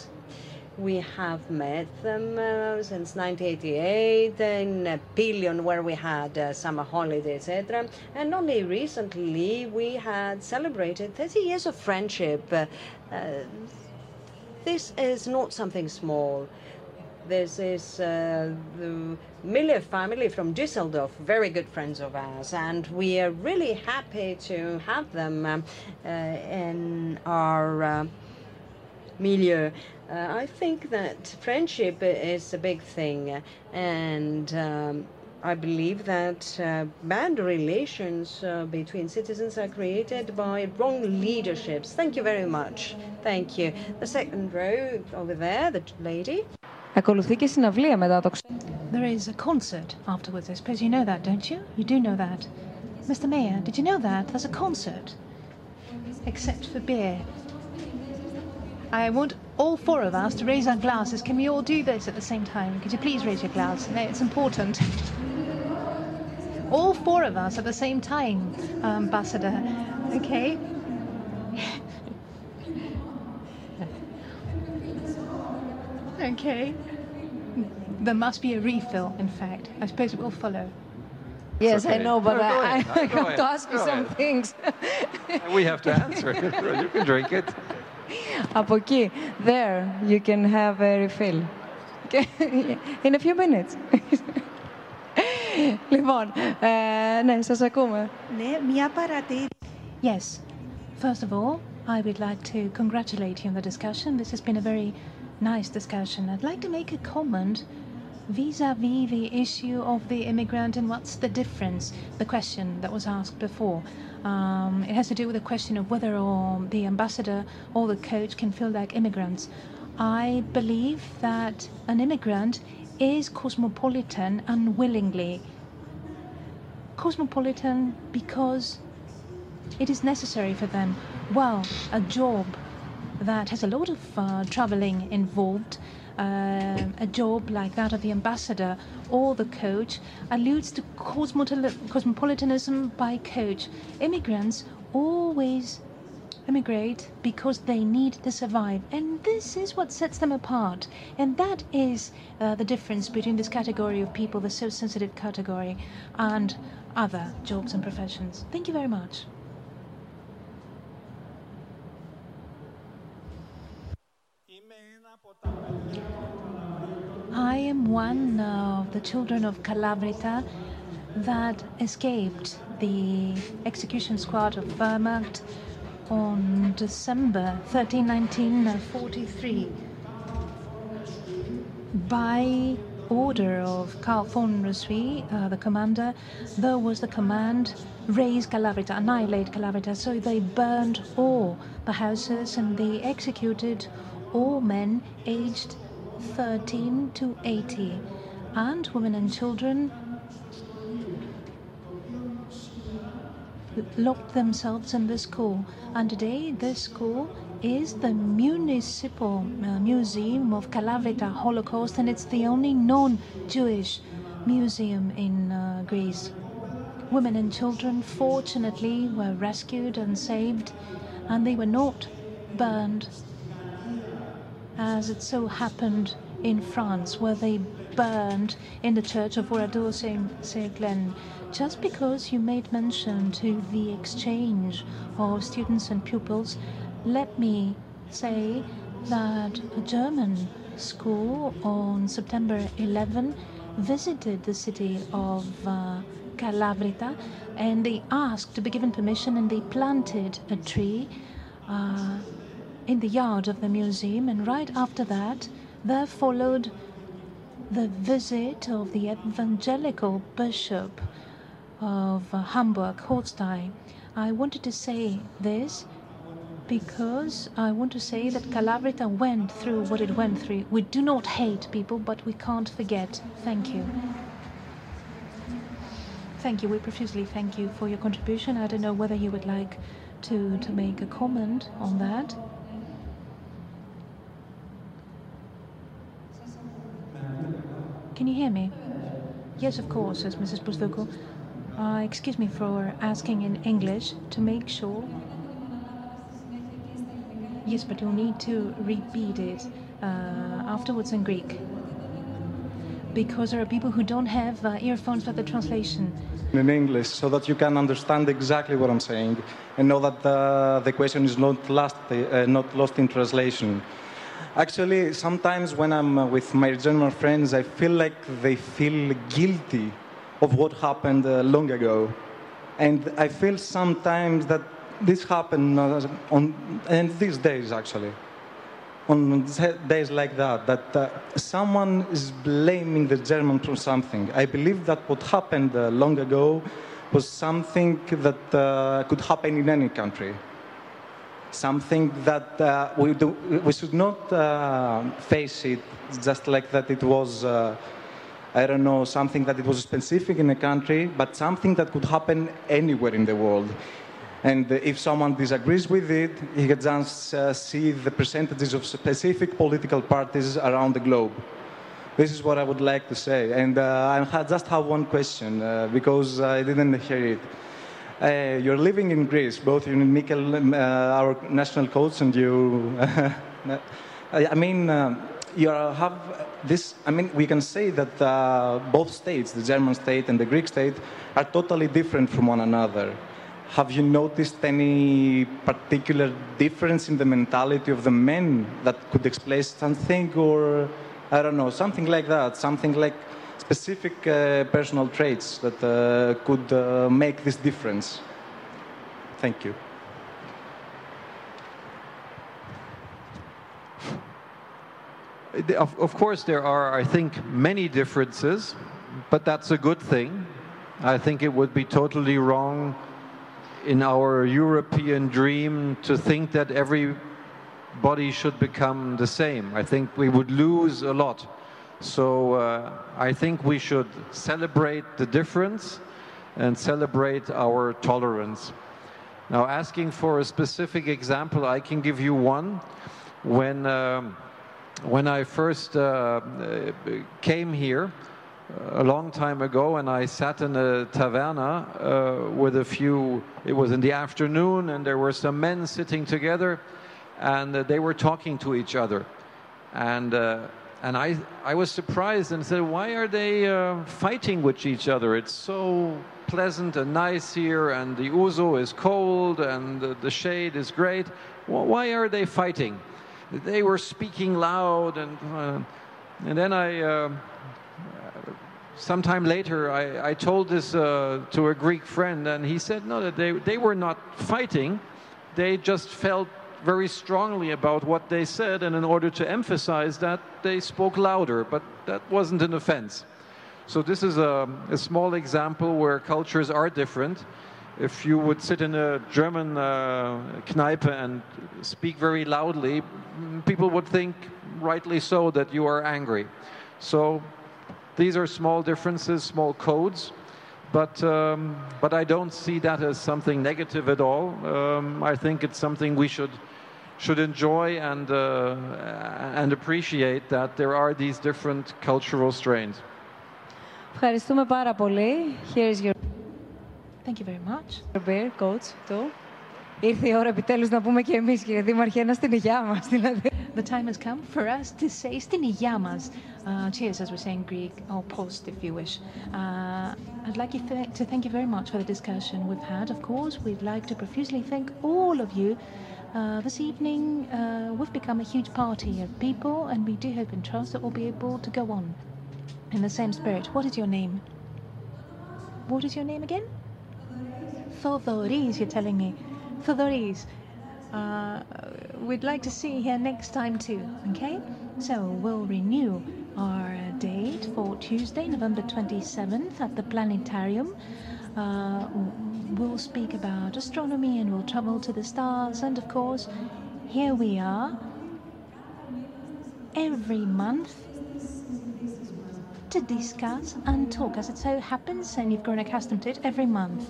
We have met them uh, since nineteen eighty-eight in Pelion, where we had uh, summer holiday, et cetera. And only recently we had celebrated thirty years of friendship. Uh, uh, This is not something small. This is uh, the Miller family from Düsseldorf, very good friends of ours, and we are really happy to have them um, uh, in our uh, milieu. Uh, I think that friendship is a big thing, and um, I believe that uh, bad relations uh, between citizens are created by wrong leaderships. Thank you very much. Thank you. The second row over there, the lady. There is a concert afterwards. I suppose you know that, don't you? You do know that. Mister Mayor, did you know that? There's a concert. Except for beer. I want all four of us to raise our glasses. Can we all do this at the same time? Could you please raise your glass? No, it's important. All four of us at the same time, Ambassador. Okay. Okay. There must be a refill, in fact. I suppose it will follow. Yes, okay. I know, but no, I, I, I have to ask you some things. We have to answer. You can drink it. Από εκεί. There, you can have a refill. In a few minutes. Λοιπόν, ε, ναι, σας ακούμε. Ναι, μια παρατήρηση. Yes, First of all, I would like to congratulate you on the discussion. This has been a very nice discussion. I'd like to make a comment vis-à-vis the issue of the immigrant and what's the difference, the question that was asked before. Um, it has to do with the question of whether or the ambassador or the coach can feel like immigrants. I believe that an immigrant is cosmopolitan unwillingly. Cosmopolitan because it is necessary for them. Well, a job that has a lot of uh, traveling involved, uh, a job like that of the ambassador or the coach, alludes to cosmopolitanism by coach. Immigrants always immigrate because they need to survive, and this is what sets them apart, and that is uh, the difference between this category of people, the so sensitive category, and other jobs and professions. Thank you very much. I am one of the children of Kalavryta that escaped the execution squad of Wehrmacht on December thirteenth, nineteen forty-three, by order of Karl von Ressvi, uh, the commander. There was the command, raise Kalavryta, annihilate Kalavryta. So they burned all the houses and they executed all men aged thirteen to eighty, and women and children locked themselves in the school, and today this school is the Municipal uh, Museum of Kalavryta Holocaust, and it's the only non-Jewish museum in uh, Greece. Women and children fortunately were rescued and saved, and they were not burned as it so happened in France, where they burned in the church of Oradour-sur-Glane. Just because you made mention to the exchange of students and pupils, let me say that a German school on September eleventh visited the city of uh, Kalavryta, and they asked to be given permission, and they planted a tree uh, in the yard of the museum, and right after that there followed the visit of the Evangelical Bishop of Hamburg, Holstein. I wanted to say this because I want to say that Kalavryta went through what it went through. We do not hate people, but we can't forget. Thank you. Thank you. We profusely thank you for your contribution. I don't know whether you would like to, to make a comment on that. Can you hear me? Yes, of course, says Missus Bousdoukou. Uh, excuse me for asking in English to make sure. Yes, but you'll need to repeat it uh, afterwards in Greek, because there are people who don't have uh, earphones for the translation. In English, so that you can understand exactly what I'm saying and know that uh, the question is not lost, uh, not lost in translation. Actually, sometimes when I'm with my German friends, I feel like they feel guilty of what happened uh, long ago. And I feel sometimes that this happened uh, on and these days, actually, on days like that, that uh, someone is blaming the German for something. I believe that what happened uh, long ago was something that uh, could happen in any country. Something that uh, we, do, we should not uh, face it just like that it was, uh, I don't know, something that it was specific in a country, but something that could happen anywhere in the world. And if someone disagrees with it, he can just uh, see the percentages of specific political parties around the globe. This is what I would like to say. And uh, I just have one question, uh, because I didn't hear it. Uh, you're living in Greece, both you and Michael, uh, our national coach, and you. I mean, uh, you have this. I mean, we can say that uh, both states, the German state and the Greek state, are totally different from one another. Have you noticed any particular difference in the mentality of the men that could explain something, or I don't know, something like that, something like? Specific uh, personal traits that uh, could uh, make this difference. Thank you. Of, of course, there are, I think, many differences, but that's a good thing. I think it would be totally wrong in our European dream to think that everybody should become the same. I think we would lose a lot. So uh, I think we should celebrate the difference and celebrate our tolerance. Now, asking for a specific example, I can give you one. When... Um, When I first uh, came here a long time ago, and I sat in a taverna uh, with a few, it was in the afternoon, and there were some men sitting together, and uh, they were talking to each other. And, uh, and I, I was surprised and said, why are they uh, fighting with each other? It's so pleasant and nice here, and the ouzo is cold, and the, the shade is great. Well, why are they fighting? They were speaking loud, and uh, and then I, uh, sometime later, I, I told this uh, to a Greek friend, and he said, no, that they, they were not fighting. They just felt very strongly about what they said, and in order to emphasize that, they spoke louder, but that wasn't an offense. So this is a, a small example where cultures are different. If you would sit in a German uh, Kneipe and speak very loudly, people would think, rightly so, that you are angry. So these are small differences, small codes, but, um, but I don't see that as something negative at all. Um, I think it's something we should, should enjoy and, uh, and appreciate, that there are these different cultural strains. Ευχαριστούμε πάρα πολύ. Here's your... Thank you very much. Bear, coach, too. Ήρθε η ώρα επιτέλους να πούμε και εμείς, κύριε Δήμαρχε, ένα στην υγειά μας, δηλαδή. The time has come for us to say στην υγειά μας. Uh, cheers, as we say in Greek, or post, if you wish. Uh, I'd like you th to thank you very much for the discussion we've had. Of course, we'd like to profusely thank all of you. Uh, this evening, uh, we've become a huge party of people, and we do hope and trust that we'll be able to go on in the same spirit. What is your name? What is your name again? Thodoris, you're telling me. Thodoris, uh, we'd like to see you here next time too, okay? So we'll renew our date for Tuesday, November twenty-seventh at the Planetarium. Uh, we'll speak about astronomy and we'll travel to the stars. And of course, here we are every month to discuss and talk, as it so happens, and you've grown accustomed to it every month.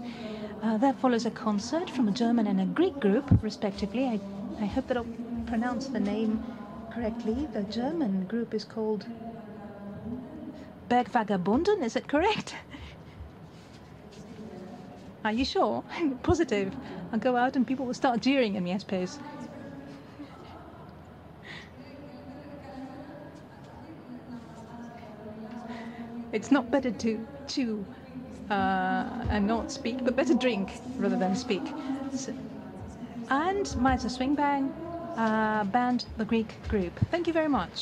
Uh, there follows a concert from a German and a Greek group, respectively. I, I hope that I'll pronounce the name correctly. The German group is called Bergvagabunden, is it correct? Are you sure? Positive. I'll go out and people will start jeering at me, I suppose. It's not better to chew Uh, and not speak, but better drink rather than speak. So, and Michael Swing Bang uh, band, the Greek group. Thank you very much.